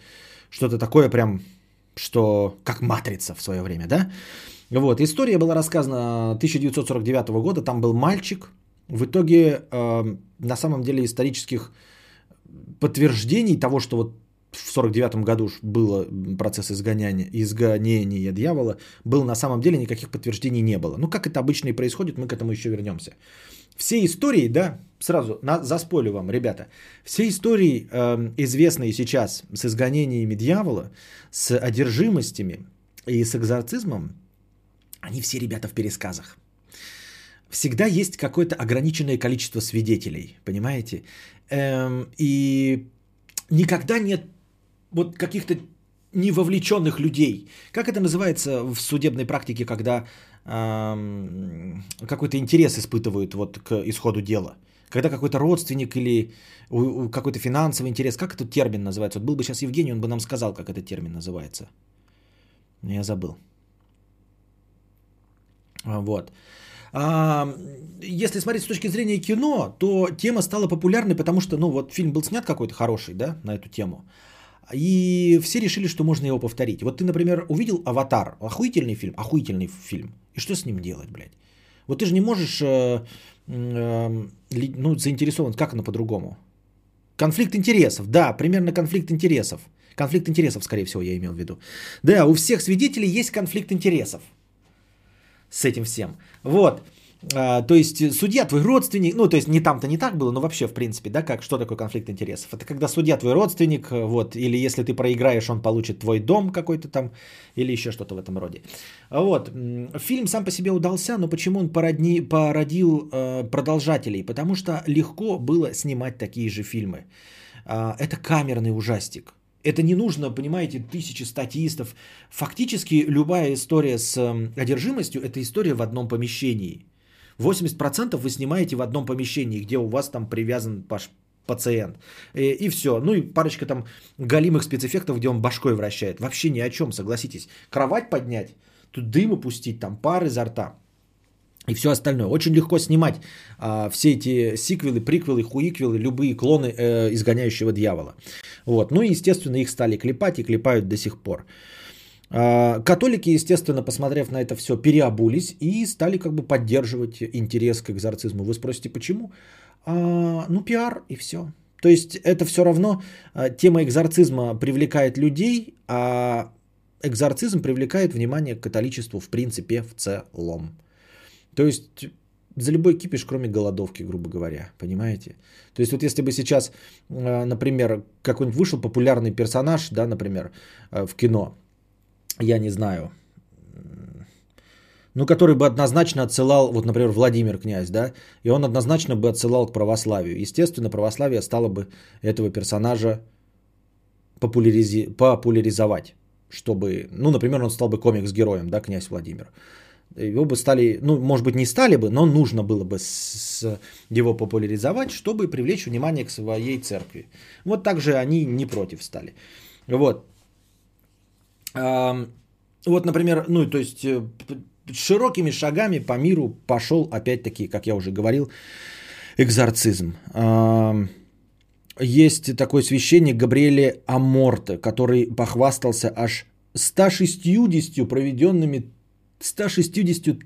что-то такое прям, что как «Матрица» в свое время, да? Вот. История была рассказана 1949 года, там был мальчик. В итоге, на самом деле, исторических подтверждений того, что вот в 1949 году был процесс изгонения дьявола, был на самом деле никаких подтверждений не было. Ну, как это обычно и происходит, мы к этому еще вернемся. Все истории, да, сразу заспойлю вам, ребята, все истории, известные сейчас с изгонениями дьявола, с одержимостями и с экзорцизмом, они все, ребята, в пересказах. Всегда есть какое-то ограниченное количество свидетелей, понимаете? И никогда нет вот каких-то невовлеченных людей. Как это называется в судебной практике, когда какой-то интерес испытывают вот к исходу дела? Когда какой-то родственник или какой-то финансовый интерес, как этот термин называется? Вот был бы сейчас Евгений, он бы нам сказал, как этот термин называется. Но я забыл. Вот. Если смотреть с точки зрения кино, то тема стала популярной, потому что, ну, вот фильм был снят какой-то хороший, да, на эту тему, и все решили, что можно его повторить. Вот ты, например, увидел «Аватар», охуительный фильм, и что с ним делать, блядь? Вот ты же не можешь, ну, заинтересован, как оно по-другому? Конфликт интересов, да, примерно конфликт интересов. Конфликт интересов, скорее всего, я имел в виду. Да, у всех свидетелей есть конфликт интересов. С этим всем. Вот. То есть судья твой родственник, ну то есть не там-то не так было, но вообще в принципе, да, как, что такое конфликт интересов? Это когда судья твой родственник, вот, или если ты проиграешь, он получит твой дом какой-то там, или еще что-то в этом роде. Вот, фильм сам по себе удался, но почему он породил продолжателей? Потому что легко было снимать такие же фильмы. Это камерный ужастик. Это не нужно, понимаете, тысячи статистов. Фактически любая история с одержимостью – это история в одном помещении. 80% вы снимаете в одном помещении, где у вас там привязан ваш пациент. И все. Ну и парочка там голимых спецэффектов, где он башкой вращает. Вообще ни о чем, согласитесь. Кровать поднять, тут дым опустить, там пар изо рта. И все остальное. Очень легко снимать все эти сиквелы, приквелы, хуиквелы, любые клоны изгоняющего дьявола. Вот. Ну и естественно их стали клепать и клепают до сих пор. Католики, естественно, посмотрев на это все, переобулись и стали как бы поддерживать интерес к экзорцизму. Вы спросите, почему? Ну, пиар и все. То есть это все равно тема экзорцизма привлекает людей, а экзорцизм привлекает внимание к католичеству в принципе в целом. То есть за любой кипиш, кроме голодовки, грубо говоря, понимаете? То есть вот если бы сейчас, например, какой-нибудь вышел популярный персонаж, да, например, в кино, я не знаю, ну, который бы однозначно отсылал, вот, например, Владимир Князь, да, и он однозначно бы отсылал к православию. Естественно, православие стало бы этого персонажа популяризовать, чтобы, ну, например, он стал бы комикс-героем, да, князь Владимир. Его бы стали, ну, может быть, не стали бы, но нужно было бы его популяризовать, чтобы привлечь внимание к своей церкви. Вот так же они не против стали. Вот. Вот, например, ну, то есть широкими шагами по миру пошел, опять-таки, как я уже говорил, экзорцизм. Есть такой священник Габриэле Аморто, который похвастался аж 160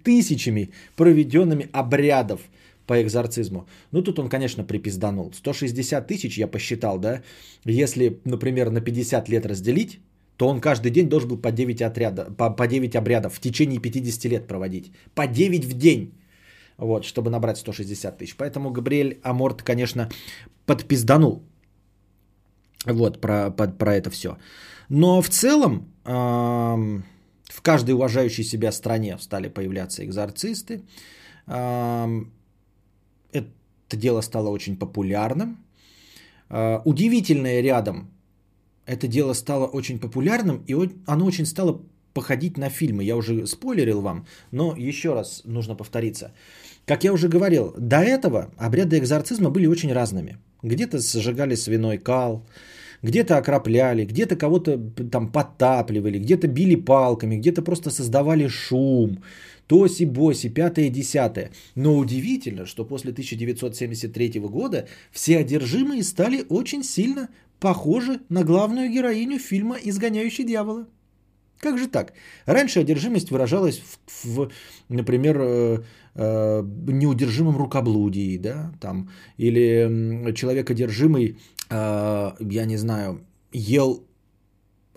тысячами проведенными обрядов по экзорцизму. Ну, тут он, конечно, припизданул. 160 тысяч, я посчитал, да, если, например, на 50 лет разделить, то он каждый день должен был по 9 обрядов в течение 50 лет проводить. По 9 в день, вот, чтобы набрать 160 тысяч. Поэтому Габриэль Аморт, конечно, подпизданул вот, про это все. Но в целом в каждой уважающей себя стране стали появляться экзорцисты. Это дело стало очень популярным. Удивительное рядом. Это дело стало очень популярным, и оно очень стало походить на фильмы. Я уже спойлерил вам, но еще раз нужно повториться. Как я уже говорил, до этого обряды экзорцизма были очень разными. Где-то сжигали свиной кал, где-то окропляли, где-то кого-то там подтапливали, где-то били палками, где-то просто создавали шум. Тоси-боси, 5-е, 10-е. Но удивительно, что после 1973 года все одержимые стали очень сильно похожи на главную героиню фильма «Изгоняющий дьявола». Как же так? Раньше одержимость выражалась например, неудержимом рукоблудии, да, там, или человек одержимый, я не знаю, ел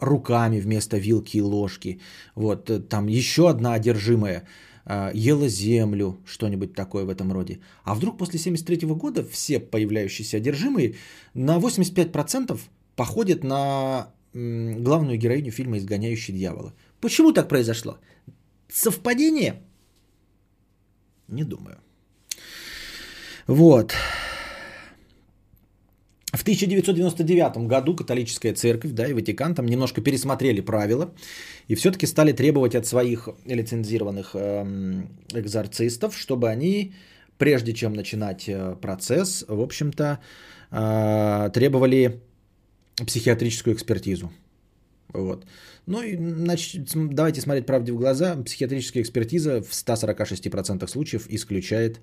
руками вместо вилки и ложки. Вот, там еще одна одержимая ела землю, что-нибудь такое в этом роде. А вдруг после 1973 года все появляющиеся одержимые на 85% походят на главную героиню фильма «Изгоняющий дьявола». Почему так произошло? Совпадение? Не думаю. Вот. В 1999 году католическая церковь, да, и Ватикан там немножко пересмотрели правила и все-таки стали требовать от своих лицензированных экзорцистов, чтобы они, прежде чем начинать процесс, в общем-то, требовали психиатрическую экспертизу. Вот. Ну и давайте смотреть правде в глаза. Психиатрическая экспертиза в 146% случаев исключает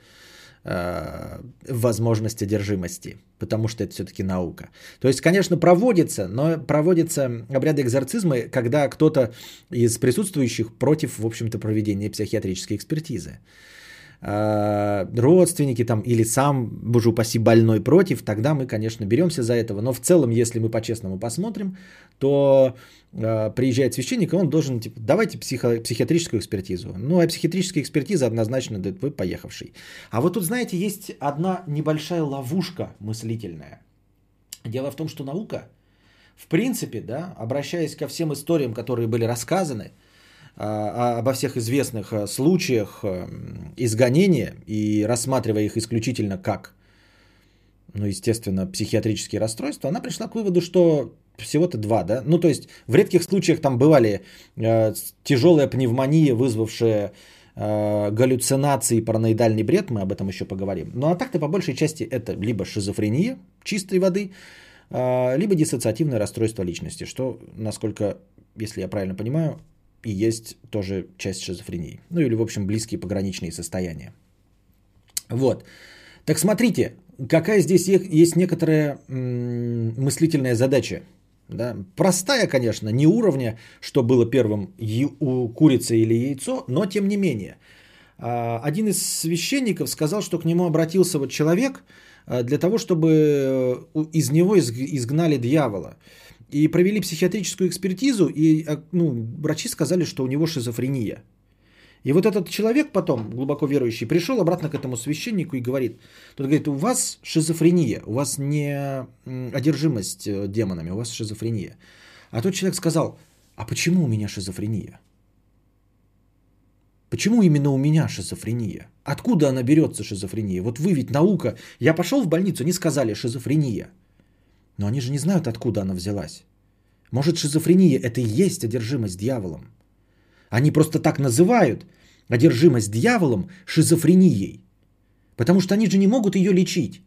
возможность одержимости, потому что это все-таки наука. То есть, конечно, проводится, но проводятся обряды экзорцизма, когда кто-то из присутствующих против, в общем-то, проведения психиатрической экспертизы. родственники там, или сам, боже упаси, больной против, тогда мы, конечно, беремся за этого. Но в целом, если мы по-честному посмотрим, то приезжает священник, и он должен, типа, давайте психиатрическую экспертизу. Ну, а психиатрическая экспертиза однозначно ДТП поехавший. А вот тут, знаете, есть одна небольшая ловушка мыслительная. Дело в том, что наука, в принципе, да, обращаясь ко всем историям, которые были рассказаны, обо всех известных случаях изгонения и рассматривая их исключительно как, ну, естественно, психиатрические расстройства, она пришла к выводу, что всего-то два, да, ну, то есть в редких случаях там бывали тяжелая пневмония, вызвавшая галлюцинации и параноидальный бред, мы об этом еще поговорим, ну, а так-то по большей части это либо шизофрения чистой воды, либо диссоциативное расстройство личности, что, насколько, если я правильно понимаю, и есть тоже часть шизофрении. Ну или, в общем, близкие пограничные состояния. Вот. Так смотрите, какая здесь есть некоторая мыслительная задача. Да? Простая, конечно, не уровня, что было первым, курица или яйцо, но тем не менее. Один из священников сказал, что к нему обратился вот человек для того, чтобы из него изгнали дьявола. И провели психиатрическую экспертизу, и ну, врачи сказали, что у него шизофрения. И вот этот человек потом, глубоко верующий, пришел обратно к этому священнику и говорит. Тот говорит, у вас шизофрения, у вас не одержимость демонами, у вас шизофрения. А тот человек сказал, а почему у меня шизофрения? Почему именно у меня шизофрения? Откуда она берется, шизофрения? Вот вы ведь наука. Я пошел в больницу, они сказали шизофрения. Но они же не знают, откуда она взялась. Может, шизофрения – это и есть одержимость дьяволом. Они просто так называют одержимость дьяволом шизофренией. Потому что они же не могут ее лечить.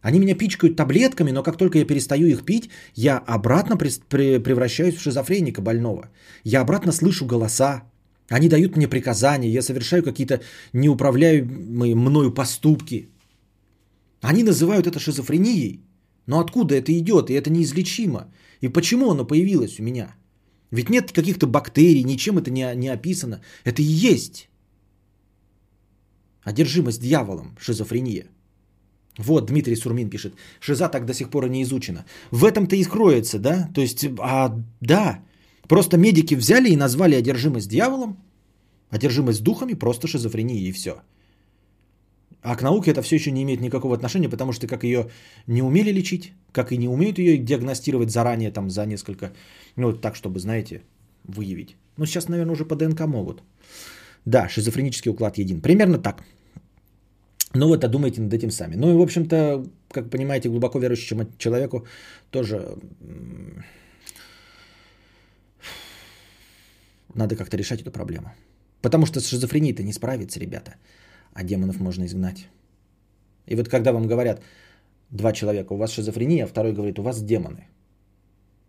Они меня пичкают таблетками, но как только я перестаю их пить, я обратно превращаюсь в шизофреника больного. Я обратно слышу голоса. Они дают мне приказания. Я совершаю какие-то неуправляемые мною поступки. Они называют это шизофренией. Но откуда это идет? И это неизлечимо. И почему оно появилось у меня? Ведь нет каких-то бактерий, ничем это не описано. Это и есть одержимость дьяволом, шизофрения. Вот Дмитрий Сурмин пишет. Шиза так до сих пор и не изучена. В этом-то и кроется, да? То есть, да, просто медики взяли и назвали одержимость дьяволом, одержимость духами, просто шизофрения и все. А к науке это все еще не имеет никакого отношения, потому что как ее не умели лечить, как и не умеют ее диагностировать заранее, там, за несколько, ну, так, чтобы, знаете, выявить. Ну, сейчас, наверное, уже по ДНК могут. Да, шизофренический уклад един. Примерно так. Ну, вот, а думайте над этим сами. Ну, и, в общем-то, как понимаете, глубоко верующему человеку тоже надо как-то решать эту проблему. Потому что с шизофренией-то не справиться, ребята. А демонов можно изгнать. И вот когда вам говорят, два человека, у вас шизофрения, а второй говорит, у вас демоны.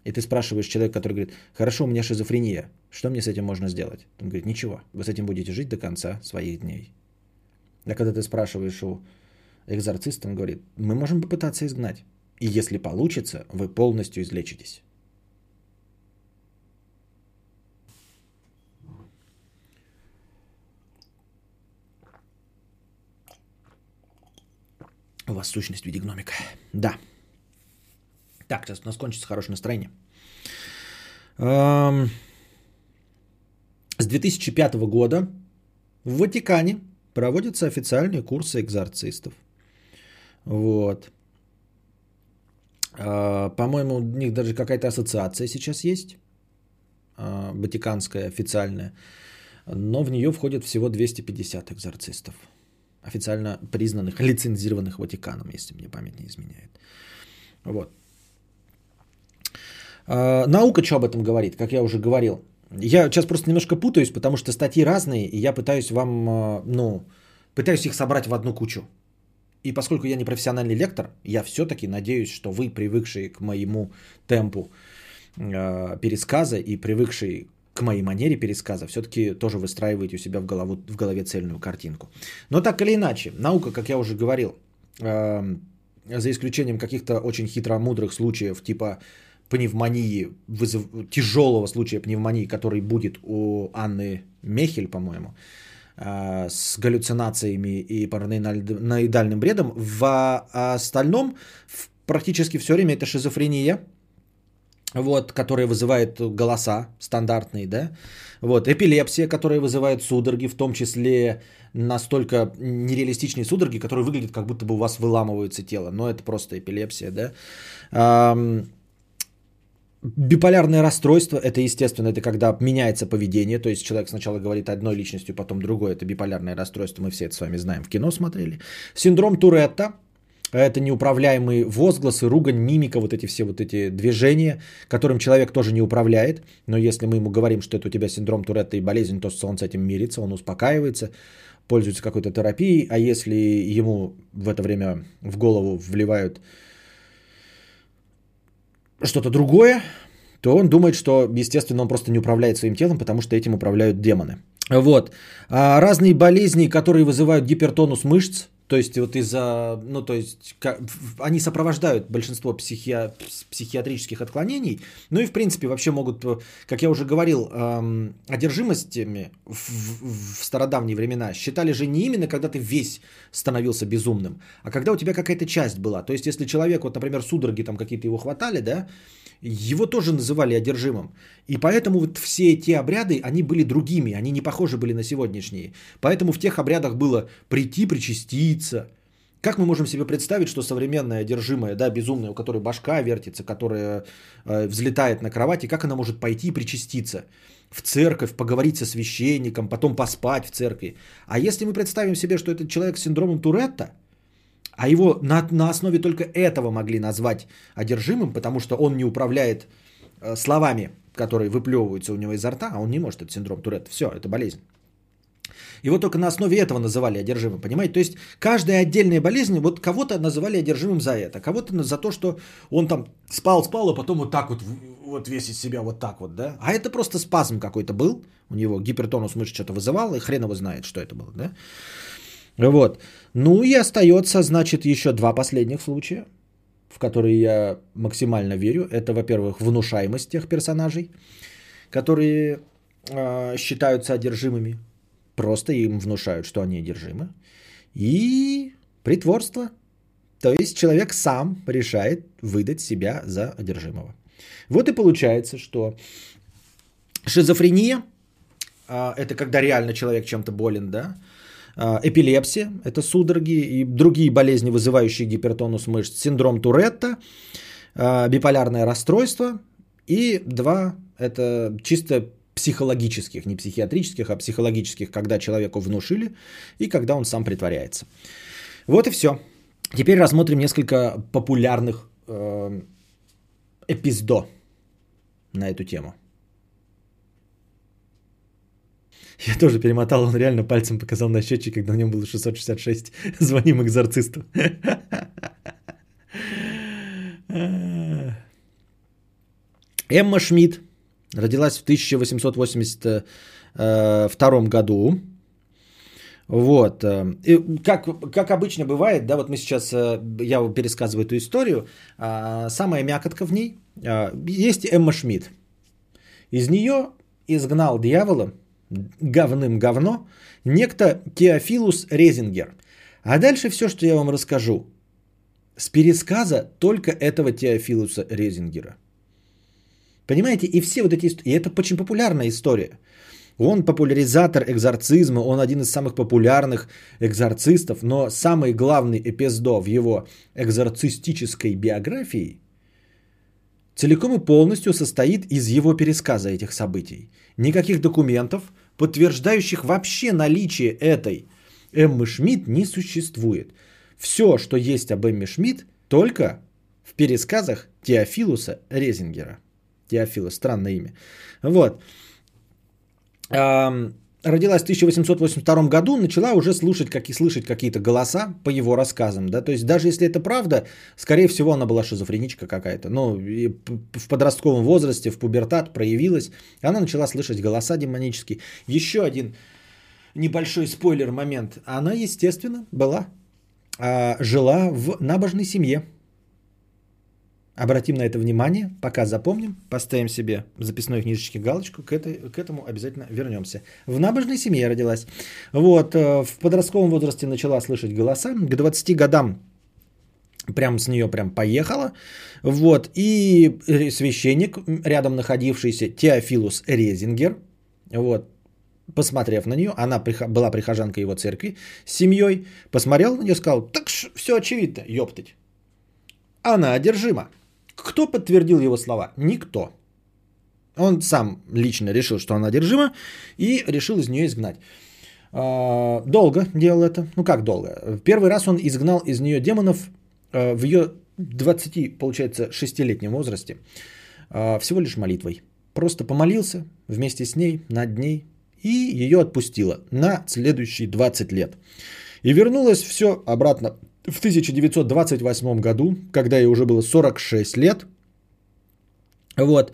И ты спрашиваешь человека, который говорит, хорошо, у меня шизофрения, что мне с этим можно сделать? Он говорит, ничего, вы с этим будете жить до конца своих дней. А когда ты спрашиваешь у экзорциста, он говорит, мы можем попытаться изгнать. И если получится, вы полностью излечитесь. У вас сущность в виде гномика. Да. Так, сейчас у нас кончится хорошее настроение. С 2005 года в Ватикане проводятся официальные курсы экзорцистов. Вот. По-моему, у них даже какая-то ассоциация сейчас есть. Ватиканская официальная. Но в нее входят всего 250 экзорцистов. Официально признанных, лицензированных Ватиканом, если мне память не изменяет. Вот. Наука что об этом говорит, как я уже говорил. Я сейчас просто немножко путаюсь, потому что статьи разные, и я пытаюсь вам, ну, пытаюсь их собрать в одну кучу. И поскольку я не профессиональный лектор, я все-таки надеюсь, что вы, привыкшие к моему темпу пересказа и привыкшие к моей манере пересказа, все-таки тоже выстраиваете у себя в голове цельную картинку. Но так или иначе, наука, как я уже говорил, за исключением каких-то очень хитромудрых случаев, типа пневмонии, тяжелого случая пневмонии, который будет у Анны Мехель, по-моему, с галлюцинациями и параноидальным бредом. В остальном практически все время это шизофрения, вот, которая вызывает голоса стандартные, да, вот, эпилепсия, которая вызывает судороги, в том числе настолько нереалистичные судороги, которые выглядят, как будто бы у вас выламывается тело, но это просто эпилепсия, да. Биполярное расстройство, это естественно, это когда меняется поведение, то есть человек сначала говорит одной личностью, потом другой, это биполярное расстройство, мы все это с вами знаем, в кино смотрели. Синдром Туретта, это неуправляемые возгласы, ругань, мимика, вот эти движения, которым человек тоже не управляет, но если мы ему говорим, что это у тебя синдром Туретта и болезнь, то он с этим мирится, он успокаивается, пользуется какой-то терапией, а если ему в это время в голову вливают что-то другое, то он думает, что, естественно, он просто не управляет своим телом, потому что этим управляют демоны. Вот. Разные болезни, которые вызывают гипертонус мышц, то есть вот из-за, ну, то есть они сопровождают большинство психиатрических отклонений, ну и в принципе вообще могут, как я уже говорил, одержимостями в стародавние времена считали же не именно, когда ты весь становился безумным, а когда у тебя какая-то часть была, то есть если человек, вот, например, судороги там какие-то его хватали, да, его тоже называли одержимым, и поэтому вот все эти обряды, они были другими, они не похожи были на сегодняшние, поэтому в тех обрядах было прийти, причастить. Как мы можем себе представить, что современная одержимая, да, безумная, у которой башка вертится, которая взлетает на кровати, как она может пойти и причаститься в церковь, поговорить со священником, потом поспать в церкви? А если мы представим себе, что этот человек с синдромом Туретта, а его на основе только этого могли назвать одержимым, потому что он не управляет словами, которые выплевываются у него изо рта, а он не может, этот синдром Туретта, все, это болезнь. Его только на основе этого называли одержимым, понимаете? То есть каждая отдельная болезнь, вот кого-то называли одержимым за это, кого-то за то, что он там спал, а потом вот так вот, вот весь из себя вот так вот, да? А это просто спазм какой-то был, у него гипертонус мышц что-то вызывал, и хрен его знает, что это было, да? Вот. Ну и остается, значит, еще два последних случая, в которые я максимально верю. Это, во-первых, внушаемость тех персонажей, которые считаются одержимыми. Просто им внушают, что они одержимы. И притворство. То есть человек сам решает выдать себя за одержимого. Вот и получается, что шизофрения – это когда реально человек чем-то болен, да? Эпилепсия – это судороги и другие болезни, вызывающие гипертонус мышц. Синдром Туретта, биполярное расстройство и два – это чисто психологических, не психиатрических, а психологических, когда человеку внушили и когда он сам притворяется. Вот и все. Теперь рассмотрим несколько популярных эпиздо на эту тему. Я тоже перемотал, он реально пальцем показал на счетчик, когда на нем было 666. Звоним экзорцисту. Эмма Шмидт родилась в 1882 году. Вот. И как обычно бывает, да, вот мы сейчас, я вам пересказываю эту историю, самая мякотка в ней, есть Эмма Шмидт. Из нее изгнал дьявола, говным говно, некто Теофилус Ризингер. А дальше все, что я вам расскажу, с пересказа только этого Теофилуса Ризингера. Понимаете, и все вот эти истории, и это очень популярная история. Он популяризатор экзорцизма, он один из самых популярных экзорцистов, но самый главный эпиздо в его экзорцистической биографии целиком и полностью состоит из его пересказа этих событий. Никаких документов, подтверждающих вообще наличие этой Эммы Шмидт, не существует. Все, что есть об Эмме Шмидт, только в пересказах Теофилуса Ризингера. Теофилус, странное имя. Вот. Родилась в 1882 году, начала уже слышать какие-то голоса по его рассказам. Да? То есть даже если это правда, скорее всего она была шизофреничка какая-то. Ну, в подростковом возрасте, в пубертат проявилась. Она начала слышать голоса демонические. Еще один небольшой спойлер момент. Она, естественно, жила в набожной семье. Обратим на это внимание, пока запомним, поставим себе в записной книжечке галочку, к этому обязательно вернемся. В набожной семье родилась. Вот, в подростковом возрасте начала слышать голоса, к 20 годам прям с нее прям поехала. Вот, и священник, рядом находившийся Теофилус Ризингер, вот, посмотрев на нее, она была прихожанка его церкви с семьей, посмотрел на нее и сказал: так все очевидно, ептать. Она одержима. Кто подтвердил его слова? Никто. Он сам лично решил, что она одержима, и решил из нее изгнать. Долго делал это. Ну как долго? Первый раз он изгнал из нее демонов в ее 20, получается, 6-летнем возрасте. Всего лишь молитвой. Просто помолился вместе с ней, над ней, и ее отпустила на следующие 20 лет. И вернулось все обратно в 1928 году, когда ей уже было 46 лет. Вот.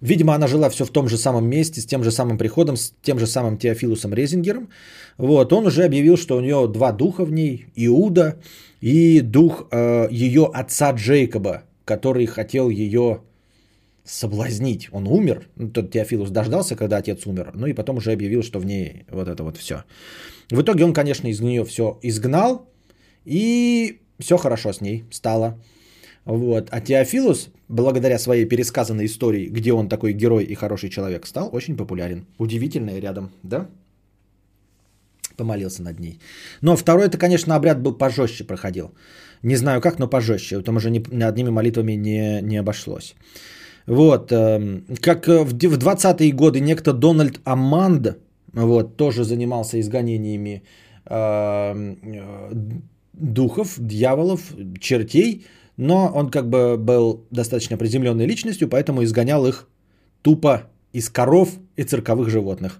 Видимо, она жила все в том же самом месте, с тем же самым приходом, с тем же самым Теофилусом Ризингером. Вот. Он уже объявил, что у нее два духа в ней, Иуда и дух ее отца Джейкоба, который хотел ее соблазнить. Он умер, тот Теофилус дождался, когда отец умер, ну и потом уже объявил, что в ней вот это вот все. В итоге он, конечно, из нее все изгнал, и все хорошо с ней стало. Вот. А Теофилус, благодаря своей пересказанной истории, где он такой герой и хороший человек, стал очень популярен. Удивительно и рядом, да? Помолился над ней. Но второй-то, конечно, обряд был пожестче проходил. Не знаю как, но пожестче. Там уже одними молитвами не обошлось. Вот. Как в 20-е годы некто Дональд Аманда, вот, тоже занимался изгонениями духов, дьяволов, чертей, но он как бы был достаточно приземленной личностью, поэтому изгонял их тупо из коров и цирковых животных.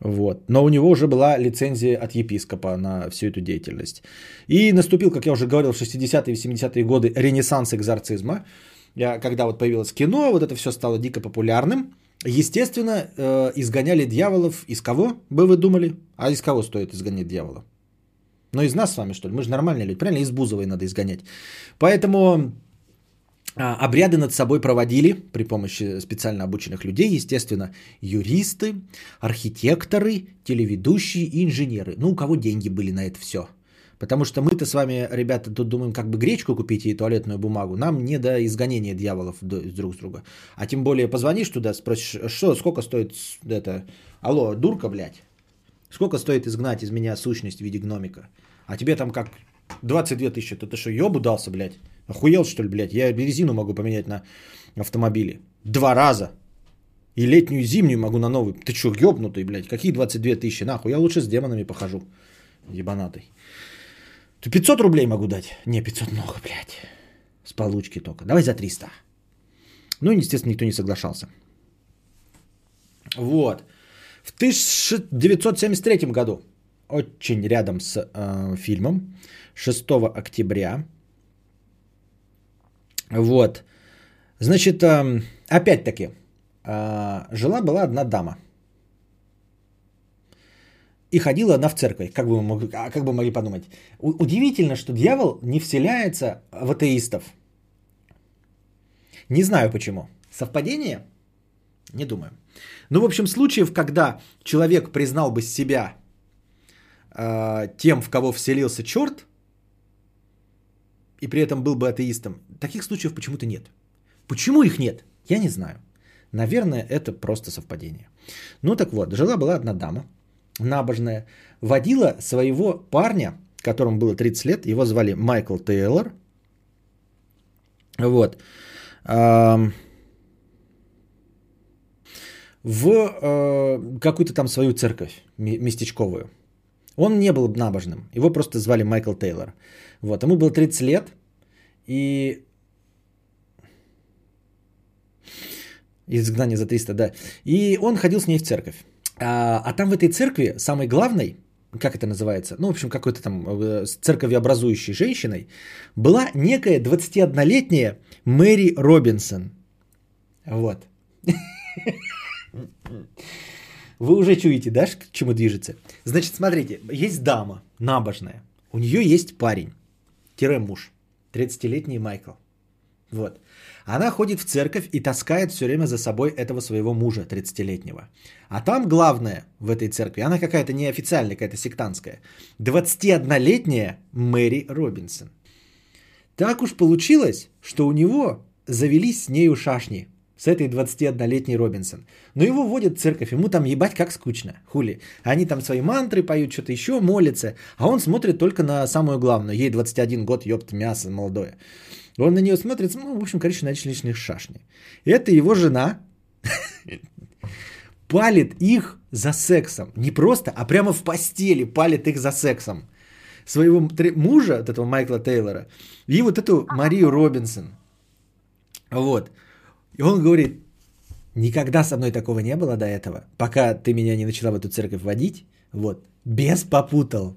Вот. Но у него уже была лицензия от епископа на всю эту деятельность. И наступил, как я уже говорил, в 60-е и 70-е годы ренессанс экзорцизма, когда вот появилось кино, вот это все стало дико популярным. Естественно, изгоняли дьяволов из кого, бы вы думали? А из кого стоит изгонять дьявола? Но из нас с вами, что ли? Мы же нормальные люди, правильно? Из Бузовой надо изгонять. Поэтому обряды над собой проводили при помощи специально обученных людей, естественно, юристы, архитекторы, телеведущие и инженеры. Ну, у кого деньги были на это все? Потому что мы-то с вами, ребята, тут думаем, как бы гречку купить и туалетную бумагу. Нам не до изгонения дьяволов друг с друга. А тем более позвонишь туда, спросишь, что, сколько стоит это... Алло, дурка, блядь. Сколько стоит изгнать из меня сущность в виде гномика? А тебе там как 22 тысячи. Ты что, ёбу дался, блядь? Охуел, что ли, блядь? Я резину могу поменять на автомобиле. 2 раза. И летнюю, и зимнюю могу на новый. Ты что, ёбнутый, блядь? Какие 22 тысячи? Нахуй, я лучше с демонами похожу. Ебанатый. 500 рублей могу дать. Не, 500 много, блядь. С получки только. Давай за 300. Ну, естественно, никто не соглашался. Вот. В 1973 году, очень рядом с фильмом, 6 октября. Вот. Значит, опять-таки, жила-была одна дама. И ходила она в церковь, как бы вы могли подумать. Удивительно, что дьявол не вселяется в атеистов. Не знаю почему. Совпадение? Не думаю. Ну, в общем, случаев, когда человек признал бы себя тем, в кого вселился черт, и при этом был бы атеистом, таких случаев почему-то нет. Почему их нет? Я не знаю. Наверное, это просто совпадение. Ну, так вот, жила-была одна дама. Набожная, водила своего парня, которому было 30 лет, его звали Майкл Тейлор. Вот. В какую-то там свою церковь местечковую. Он не был набожным, его просто звали Майкл Тейлор. Вот. Ему было 30 лет, и изгнание за 300, да. И он ходил с ней в церковь. А там в этой церкви самой главной, как это называется, ну, в общем, какой-то там церковеобразующей женщиной, была некая 21-летняя Мэри Робинсон. Вот. Вы уже чуете, да, к чему движется? Значит, смотрите, есть дама набожная, у нее есть парень, тире муж, 30-летний Майкл. Вот. Она ходит в церковь и таскает все время за собой этого своего мужа 30-летнего. А там главное в этой церкви, она какая-то неофициальная, какая-то сектантская, 21-летняя Мэри Робинсон. Так уж получилось, что у него завелись с нею шашни, с этой 21-летней Робинсон. Но его водят в церковь, ему там ебать как скучно, хули. Они там свои мантры поют, что-то еще молятся, а он смотрит только на самую главную. Ей 21 год, ёпт, мясо молодое. Он на нее смотрит, ну, в общем, короче, начали личные шашни. Это его жена палит их за сексом. Не просто, а прямо в постели палит их за сексом. Своего мужа, вот этого Майкла Тейлора, и вот эту Марию Робинсон. Вот. И он говорит, никогда со мной такого не было до этого, пока ты меня не начала в эту церковь водить. Вот. Бес попутал.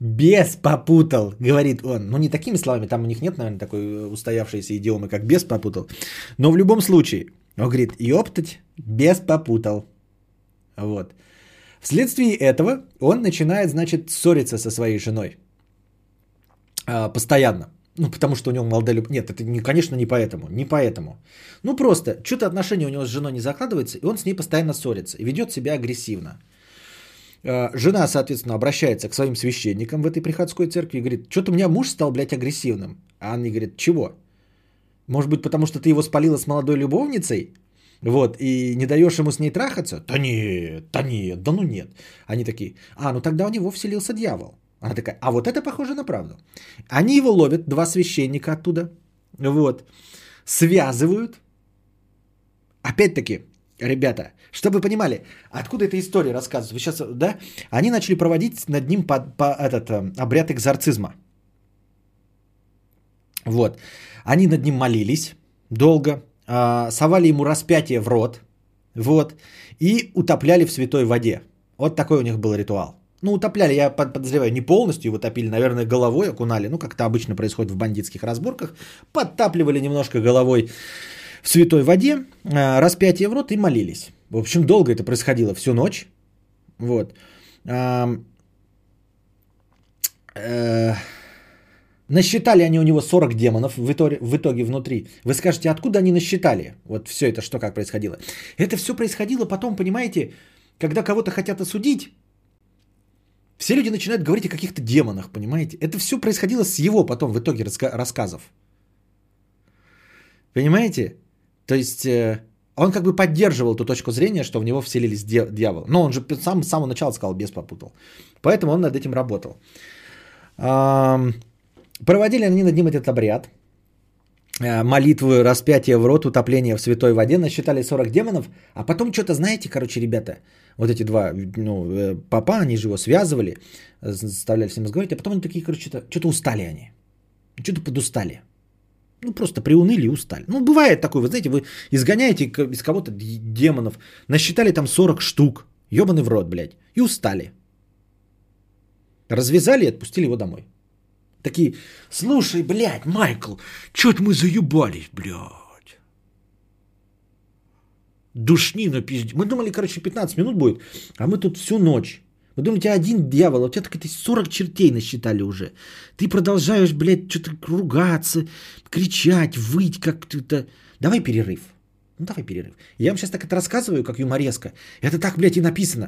Бес попутал, говорит он. Ну, не такими словами, там у них нет, наверное, такой устоявшейся идиомы, как бес попутал. Но в любом случае, он говорит, ёптать, бес попутал. Вот. Вследствие этого он начинает, значит, ссориться со своей женой. Постоянно. Ну, потому что у него молодолюб... Нет, это, не, конечно, не поэтому. Не поэтому. Ну, просто что-то отношения у него с женой не закладывается, и он с ней постоянно ссорится. И ведет себя агрессивно. Жена, соответственно, обращается к своим священникам в этой приходской церкви и говорит, что-то у меня муж стал, блядь, агрессивным. А они говорят, чего? Может быть, потому что ты его спалила с молодой любовницей? Вот, и не даешь ему с ней трахаться? Да нет, да ну нет. Они такие, а, ну тогда у него вселился дьявол. Она такая, а вот это похоже на правду. Они его ловят, два священника оттуда, вот, связывают. Опять-таки, ребята, чтобы вы понимали, откуда эта история рассказывается. Вы сейчас, да, они начали проводить над ним этот обряд экзорцизма. Вот, они над ним молились долго, совали ему распятие в рот, вот, и утопляли в святой воде. Вот такой у них был ритуал. Ну, утопляли, я подозреваю, не полностью его топили, наверное, головой окунали, ну, как это обычно происходит в бандитских разборках, подтапливали немножко головой в святой воде, распятие в рот и молились. В общем, долго это происходило, всю ночь, вот. Насчитали они у него 40 демонов в итоге внутри. Вы скажете, откуда они насчитали? Вот все это, что как происходило. Это все происходило потом, понимаете, когда кого-то хотят осудить, все люди начинают говорить о каких-то демонах, понимаете? Это все происходило с его потом в итоге рассказов. Понимаете? То есть он как бы поддерживал ту точку зрения, что в него вселились дьявол. Но он же сам с самого начала сказал, бес попутал. Поэтому он над этим работал. Проводили они над ним этот обряд. Молитвы, распятие в рот, утопление в святой воде. Насчитали 40 демонов. А потом что-то, знаете, короче, ребята, вот эти два, ну, папа, они же его связывали, заставляли с ним разговаривать. А потом они такие, короче, что-то устали они. Что-то подустали. Ну, просто приуныли и устали. Ну, бывает такое, вы знаете, вы изгоняете из кого-то демонов. Насчитали там 40 штук. Ёбаный в рот, блядь. И устали. Развязали и отпустили его домой. Такие, слушай, блядь, Майкл, чё-то мы заебались, блядь. Душнина, пиздец. Мы думали, короче, 15 минут будет, а мы тут всю ночь. Вы думаете, один дьявол, а у тебя так это 40 чертей насчитали уже. Ты продолжаешь, блядь, что-то ругаться, кричать, выть как-то. Давай перерыв. Ну, давай перерыв. Я вам сейчас так это рассказываю, как юмореска. Это так, блядь, и написано.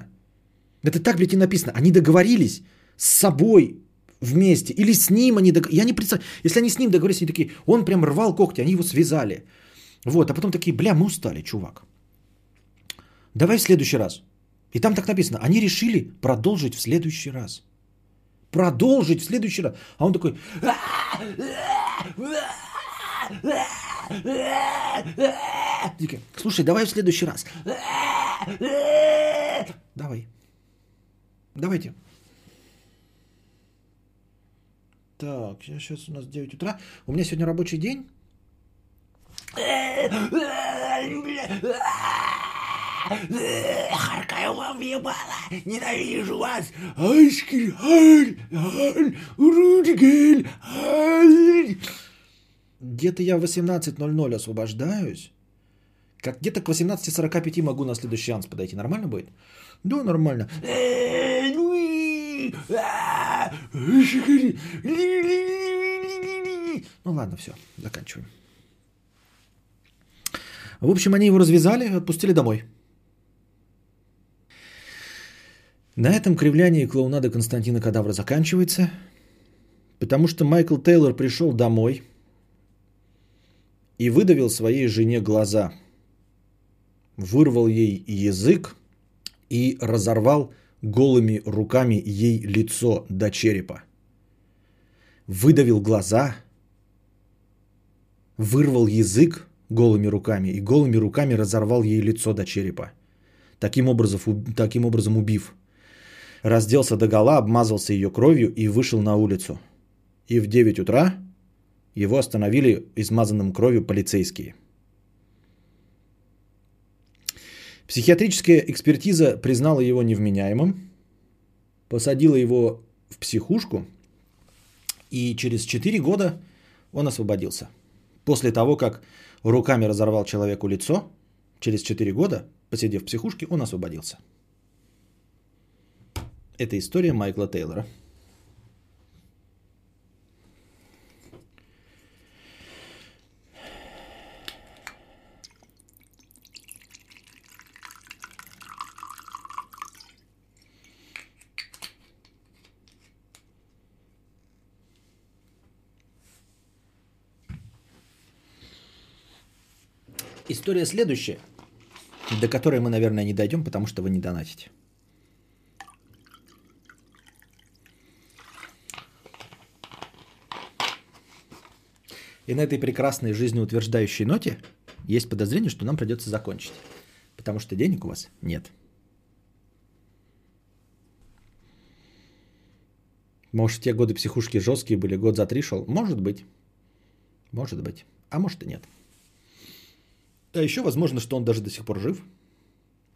Это так, блядь, и написано. Они договорились с собой. Вместе. Или с ним они договорились. Я не представляю. Если они с ним договорились, они такие, он прям рвал когти, они его связали. Вот. А потом такие, бля, мы устали, чувак. Давай в следующий раз. И там так написано. Они решили продолжить в следующий раз. Продолжить в следующий раз. А он такой... Слушай, давай в следующий раз. Давай. Давайте. Так, сейчас у нас 9 утра. У меня сегодня рабочий день. Харкаю вам ебало. Ненавижу вас. Где-то я в 18:00 освобождаюсь. Как где-то к 18:45 могу на следующий сеанс подойти. Нормально будет? Да, нормально. Ну ладно, все, заканчиваем. В общем, они его развязали и отпустили домой. На этом кривляние и клоунада Константина Кадавра заканчивается, потому что Майкл Тейлор пришел домой и выдавил своей жене глаза, вырвал ей язык и разорвал голыми руками ей лицо до черепа. Выдавил глаза, вырвал язык голыми руками и голыми руками разорвал ей лицо до черепа, таким образом убив. Разделся догола, обмазался ее кровью и вышел на улицу. И в 9 утра его остановили измазанным кровью полицейские. Психиатрическая экспертиза признала его невменяемым, посадила его в психушку, и через 4 года он освободился. После того, как руками разорвал человеку лицо, через 4 года, посидев в психушке, он освободился. Это история Майкла Тейлора. История следующая, до которой мы, наверное, не дойдем, потому что вы не донатите. И на этой прекрасной жизнеутверждающей ноте есть подозрение, что нам придется закончить, потому что денег у вас нет. Может, те годы психушки жесткие были, год за 3 шел? Может быть. Может быть. А может и нет. А еще возможно, что он даже до сих пор жив.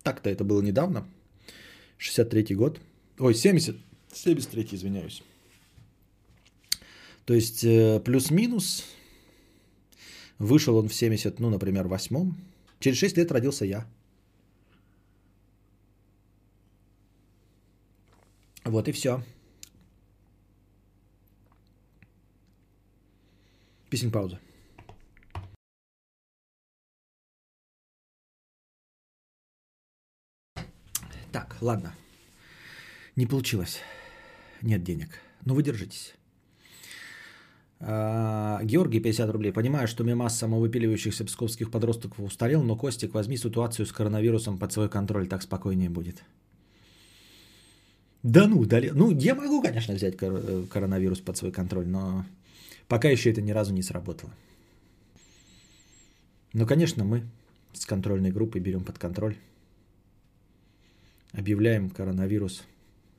Так-то это было недавно. 63-й год. Ой, 73-й, извиняюсь. То есть, плюс-минус. Вышел он в 70, ну, например, в 8-м. Через 6 лет родился я. Вот и все. Песен-пауза. Так, ладно. Не получилось. Нет денег. Но вы держитесь. Георгий, 50 рублей. Понимаю, что мемас самовыпиливающихся псковских подростков устарел, но, Костик, возьми ситуацию с коронавирусом под свой контроль, так спокойнее будет. Да ну, дали. Ну, я могу, конечно, взять коронавирус под свой контроль, но пока еще это ни разу не сработало. Но, конечно, мы с контрольной группой берем под контроль. Объявляем коронавирус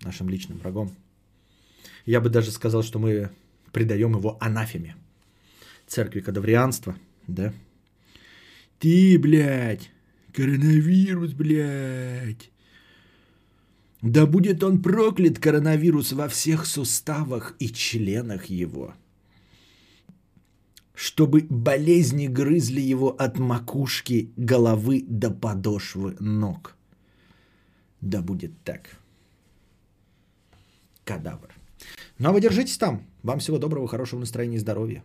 нашим личным врагом. Я бы даже сказал, что мы предаем его анафеме. Церкви кадаврианства, да? Ты, блядь, коронавирус, блядь. Да будет он проклят, коронавирус, во всех суставах и членах его. Чтобы болезни грызли его от макушки, головы до подошвы ног. Да будет так. Кадавр. Ну а вы держитесь там. Вам всего доброго, хорошего настроения и здоровья.